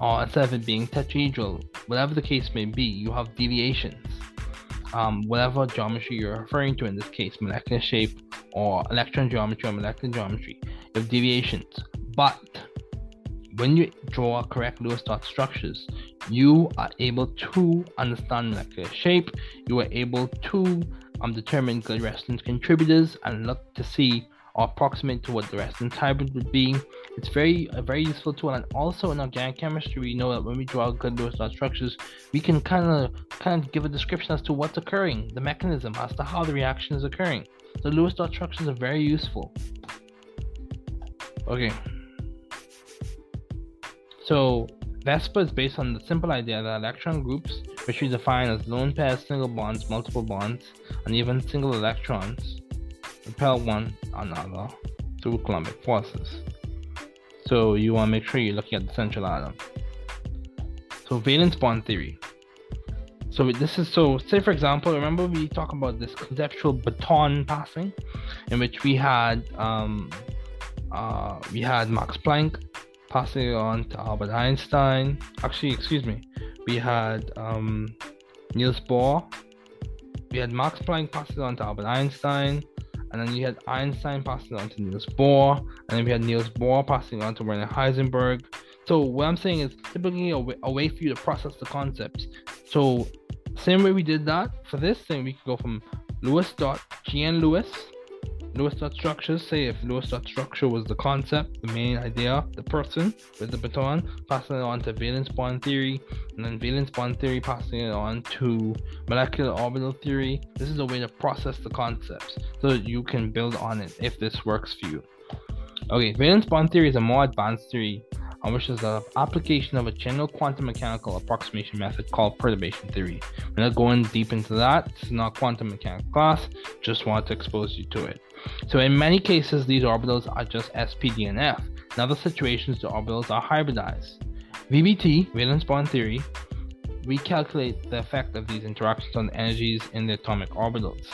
or instead of it being tetrahedral, whatever the case may be, you have deviations. Um, whatever geometry you're referring to in this case, molecular shape or electron geometry or molecular geometry, you have deviations. But when you draw correct Lewis dot structures, you are able to understand molecular shape. You are able to um, determine good resonance contributors and look to see or approximate to what the resonance hybrid would be. It's very a very useful tool, and also in organic chemistry we know that when we draw good Lewis law structures, we can kind of kind of give a description as to what's occurring, the mechanism, as to how the reaction is occurring. So Lewis law structures are very useful. Okay. So V S E P R is based on the simple idea that electron groups, which we define as lone pairs, single bonds, multiple bonds, and even single electrons, repel one another through Coulombic forces. So you want to make sure you're looking at the central atom. So valence bond theory. So this is, so say for example, remember we talked about this conceptual baton passing, in which we had um, uh, we had Max Planck passing on to Albert Einstein. Actually, excuse me, we had um, Niels Bohr. We had Max Planck passing on to Albert Einstein, and then you had Einstein passing on to Niels Bohr, and then we had Niels Bohr passing on to Werner Heisenberg. So what I'm saying is typically a way, a way for you to process the concepts. So same way we did that for this thing, we could go from Lewis dot G N Lewis, Lewis dot structure. Say if Lewis dot structure was the concept, the main idea, the person with the baton, passing it on to valence bond theory, and then valence bond theory passing it on to molecular orbital theory. This is a way to process the concepts so that you can build on it if this works for you. Okay, valence bond theory is a more advanced theory, which is an application of a general quantum mechanical approximation method called perturbation theory. We're not going deep into that. It's not quantum mechanics class. Just want to expose you to it. So in many cases, these orbitals are just S P D and F. In other situations, the orbitals are hybridized. V B T, valence bond theory, we calculate the effect of these interactions on the energies in the atomic orbitals.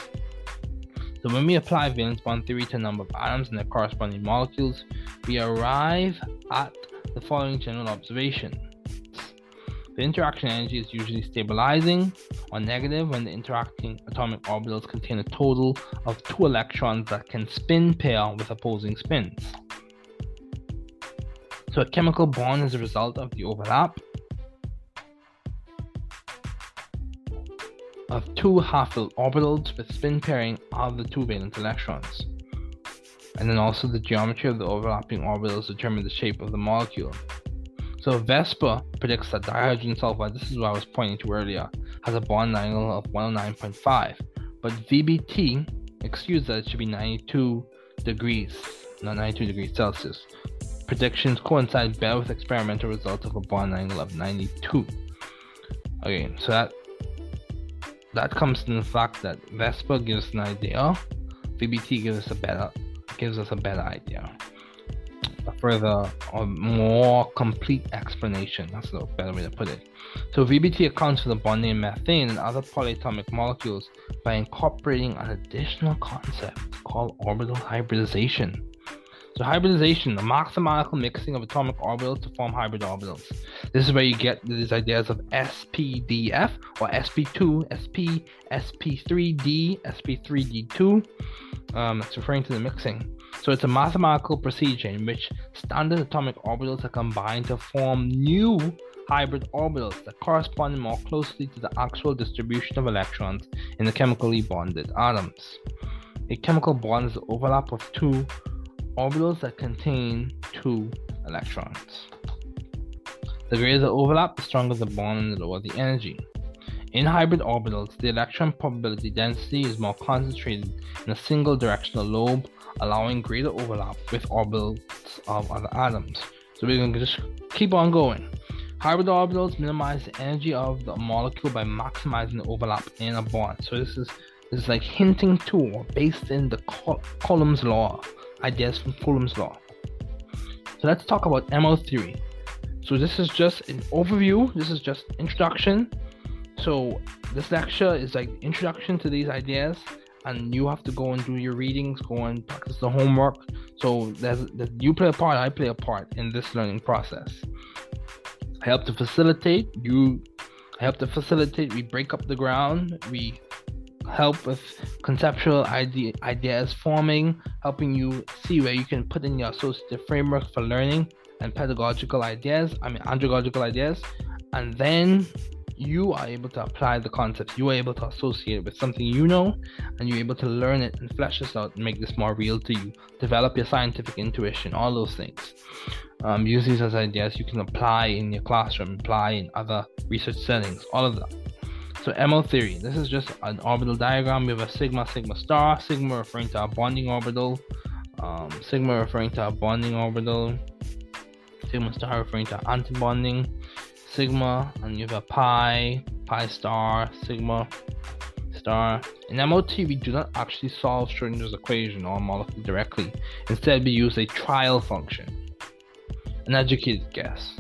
So when we apply valence bond theory to a number of atoms and their corresponding molecules, we arrive at the following general observation. The interaction energy is usually stabilizing or negative when the interacting atomic orbitals contain a total of two electrons that can spin pair with opposing spins. So a chemical bond is a result of the overlap of two half-filled orbitals with spin pairing of the two valence electrons. And then also the geometry of the overlapping orbitals determine the shape of the molecule. So V S E P R predicts that dihydrogen sulfide, this is what I was pointing to earlier, has a bond angle of one oh nine point five, but V B T excuse that it should be ninety-two degrees, not ninety-two degrees Celsius. Predictions coincide better with experimental results of a bond angle of ninety-two. Okay, so that that comes from the fact that V S E P R gives us an idea, V B T gives us a better. gives us a better idea, a further or more complete explanation. That's a better way to put it. So V B T accounts for the bonding in methane and other polyatomic molecules by incorporating an additional concept called orbital hybridization. So hybridization, the mathematical mixing of atomic orbitals to form hybrid orbitals. This is where you get these ideas of S P D F or S P two, S P, S P three D, S P three D two. Um, it's referring to the mixing. So it's a mathematical procedure in which standard atomic orbitals are combined to form new hybrid orbitals that correspond more closely to the actual distribution of electrons in the chemically bonded atoms. A chemical bond is the overlap of two orbitals that contain two electrons. The greater the overlap, the stronger the bond and the lower the energy. In hybrid orbitals, the electron probability density is more concentrated in a single directional lobe, allowing greater overlap with orbitals of other atoms. So we're going to just keep on going. Hybrid orbitals minimize the energy of the molecule by maximizing the overlap in a bond. So this is, this is like hinting to or based in the Col- Coulomb's law. Ideas from Coulomb's law. So let's talk about M O theory. So this is just an overview. This is just introduction. So this lecture is like introduction to these ideas, and you have to go and do your readings, go and practice the homework. So there's, there's you play a part, I play a part in this learning process. I help to facilitate. You, I help to facilitate. We break up the ground. We help with conceptual idea, ideas forming, helping you see where you can put in your associative framework for learning and pedagogical ideas, I mean andragogical ideas, and then you are able to apply the concepts, you are able to associate it with something you know, and you're able to learn it and flesh this out and make this more real to you. Develop your scientific intuition, all those things. Um, use these as ideas you can apply in your classroom, apply in other research settings, all of that. So M L theory, this is just an orbital diagram. We have a sigma, sigma star, sigma referring to our bonding orbital, um, sigma referring to our bonding orbital, sigma star referring to our antibonding, sigma, and you have a pi, pi star, sigma star. In M O T, we do not actually solve Schrodinger's equation or molecule directly. Instead, we use a trial function, an educated guess.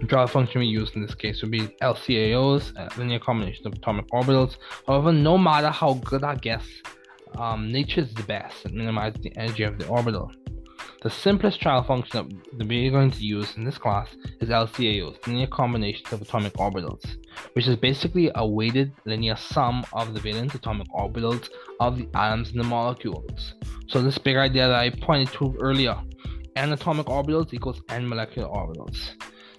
The trial function we use in this case would be L C A Os, a linear combination of atomic orbitals. However, no matter how good our guess, um, nature is the best at minimizing the energy of the orbital. The simplest trial function that we're going to use in this class is L C A Os, linear combinations of atomic orbitals, which is basically a weighted linear sum of the valence atomic orbitals of the atoms in the molecules. So this big idea that I pointed to earlier, n atomic orbitals equals n molecular orbitals.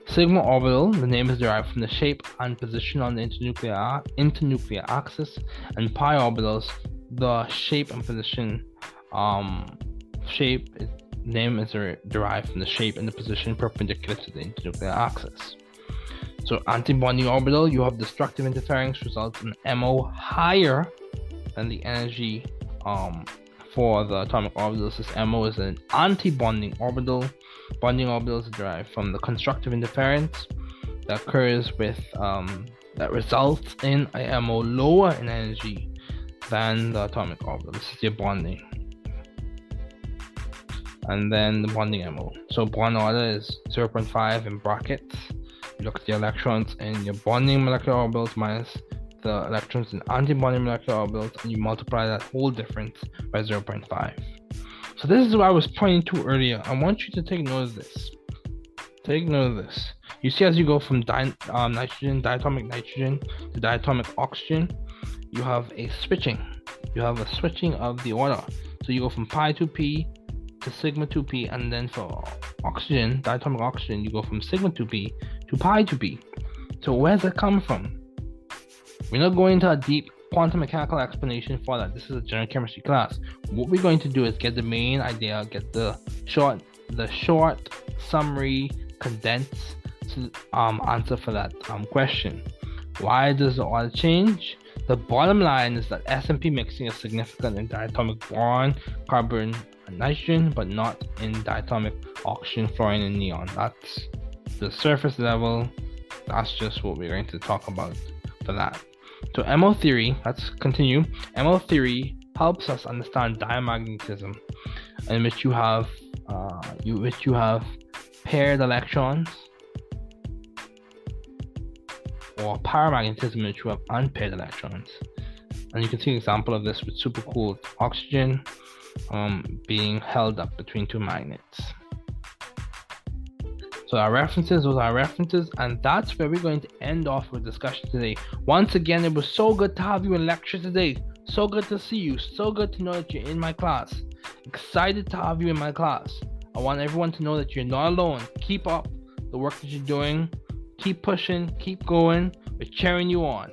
Sigma orbital, the name is derived from the shape and position on the internuclear, internuclear axis, and pi orbitals, the shape and position, um, shape, name is derived from the shape and the position perpendicular to the internuclear axis. So antibonding orbital, you have destructive interference, results in M O higher than the energy um, for the atomic orbitals. This M O is an antibonding orbital. Bonding orbitals are derived from the constructive interference that occurs with um, that results in a M O lower in energy than the atomic orbital. This is your bonding, and then the bonding M O. So bond order is zero point five in brackets. You look at the electrons in your bonding molecular orbitals minus the electrons in antibonding molecular orbitals, and you multiply that whole difference by zero point five. So this is what I was pointing to earlier. I want you to take note of this. Take note of this. You see, as you go from di um, nitrogen, diatomic nitrogen to diatomic oxygen, you have a switching. You have a switching of the order. So you go from pi to p to sigma to p, and then for oxygen, diatomic oxygen, you go from sigma to p to pi to p. So where's that come from? We're not going into a deep quantum mechanical explanation for that. This is a general chemistry class. What we're going to do is get the main idea, get the short, the short summary, condensed um, answer for that um, question. Why does the order change? The bottom line is that S and P mixing is significant in diatomic boron, carbon, and nitrogen, but not in diatomic oxygen, fluorine, and neon. That's the surface level. That's just what we're going to talk about for that. So M O theory, let's continue. M O theory helps us understand diamagnetism, in which you have uh, you which you have paired electrons, or paramagnetism, in which you have unpaired electrons. And you can see an example of this with supercooled oxygen um, being held up between two magnets. So our references, those are our references, and that's where we're going to end off with discussion today. Once again, it was so good to have you in lecture today. So good to see you. So good to know that you're in my class. Excited to have you in my class. I want everyone to know that you're not alone. Keep up the work that you're doing. Keep pushing. Keep going. We're cheering you on.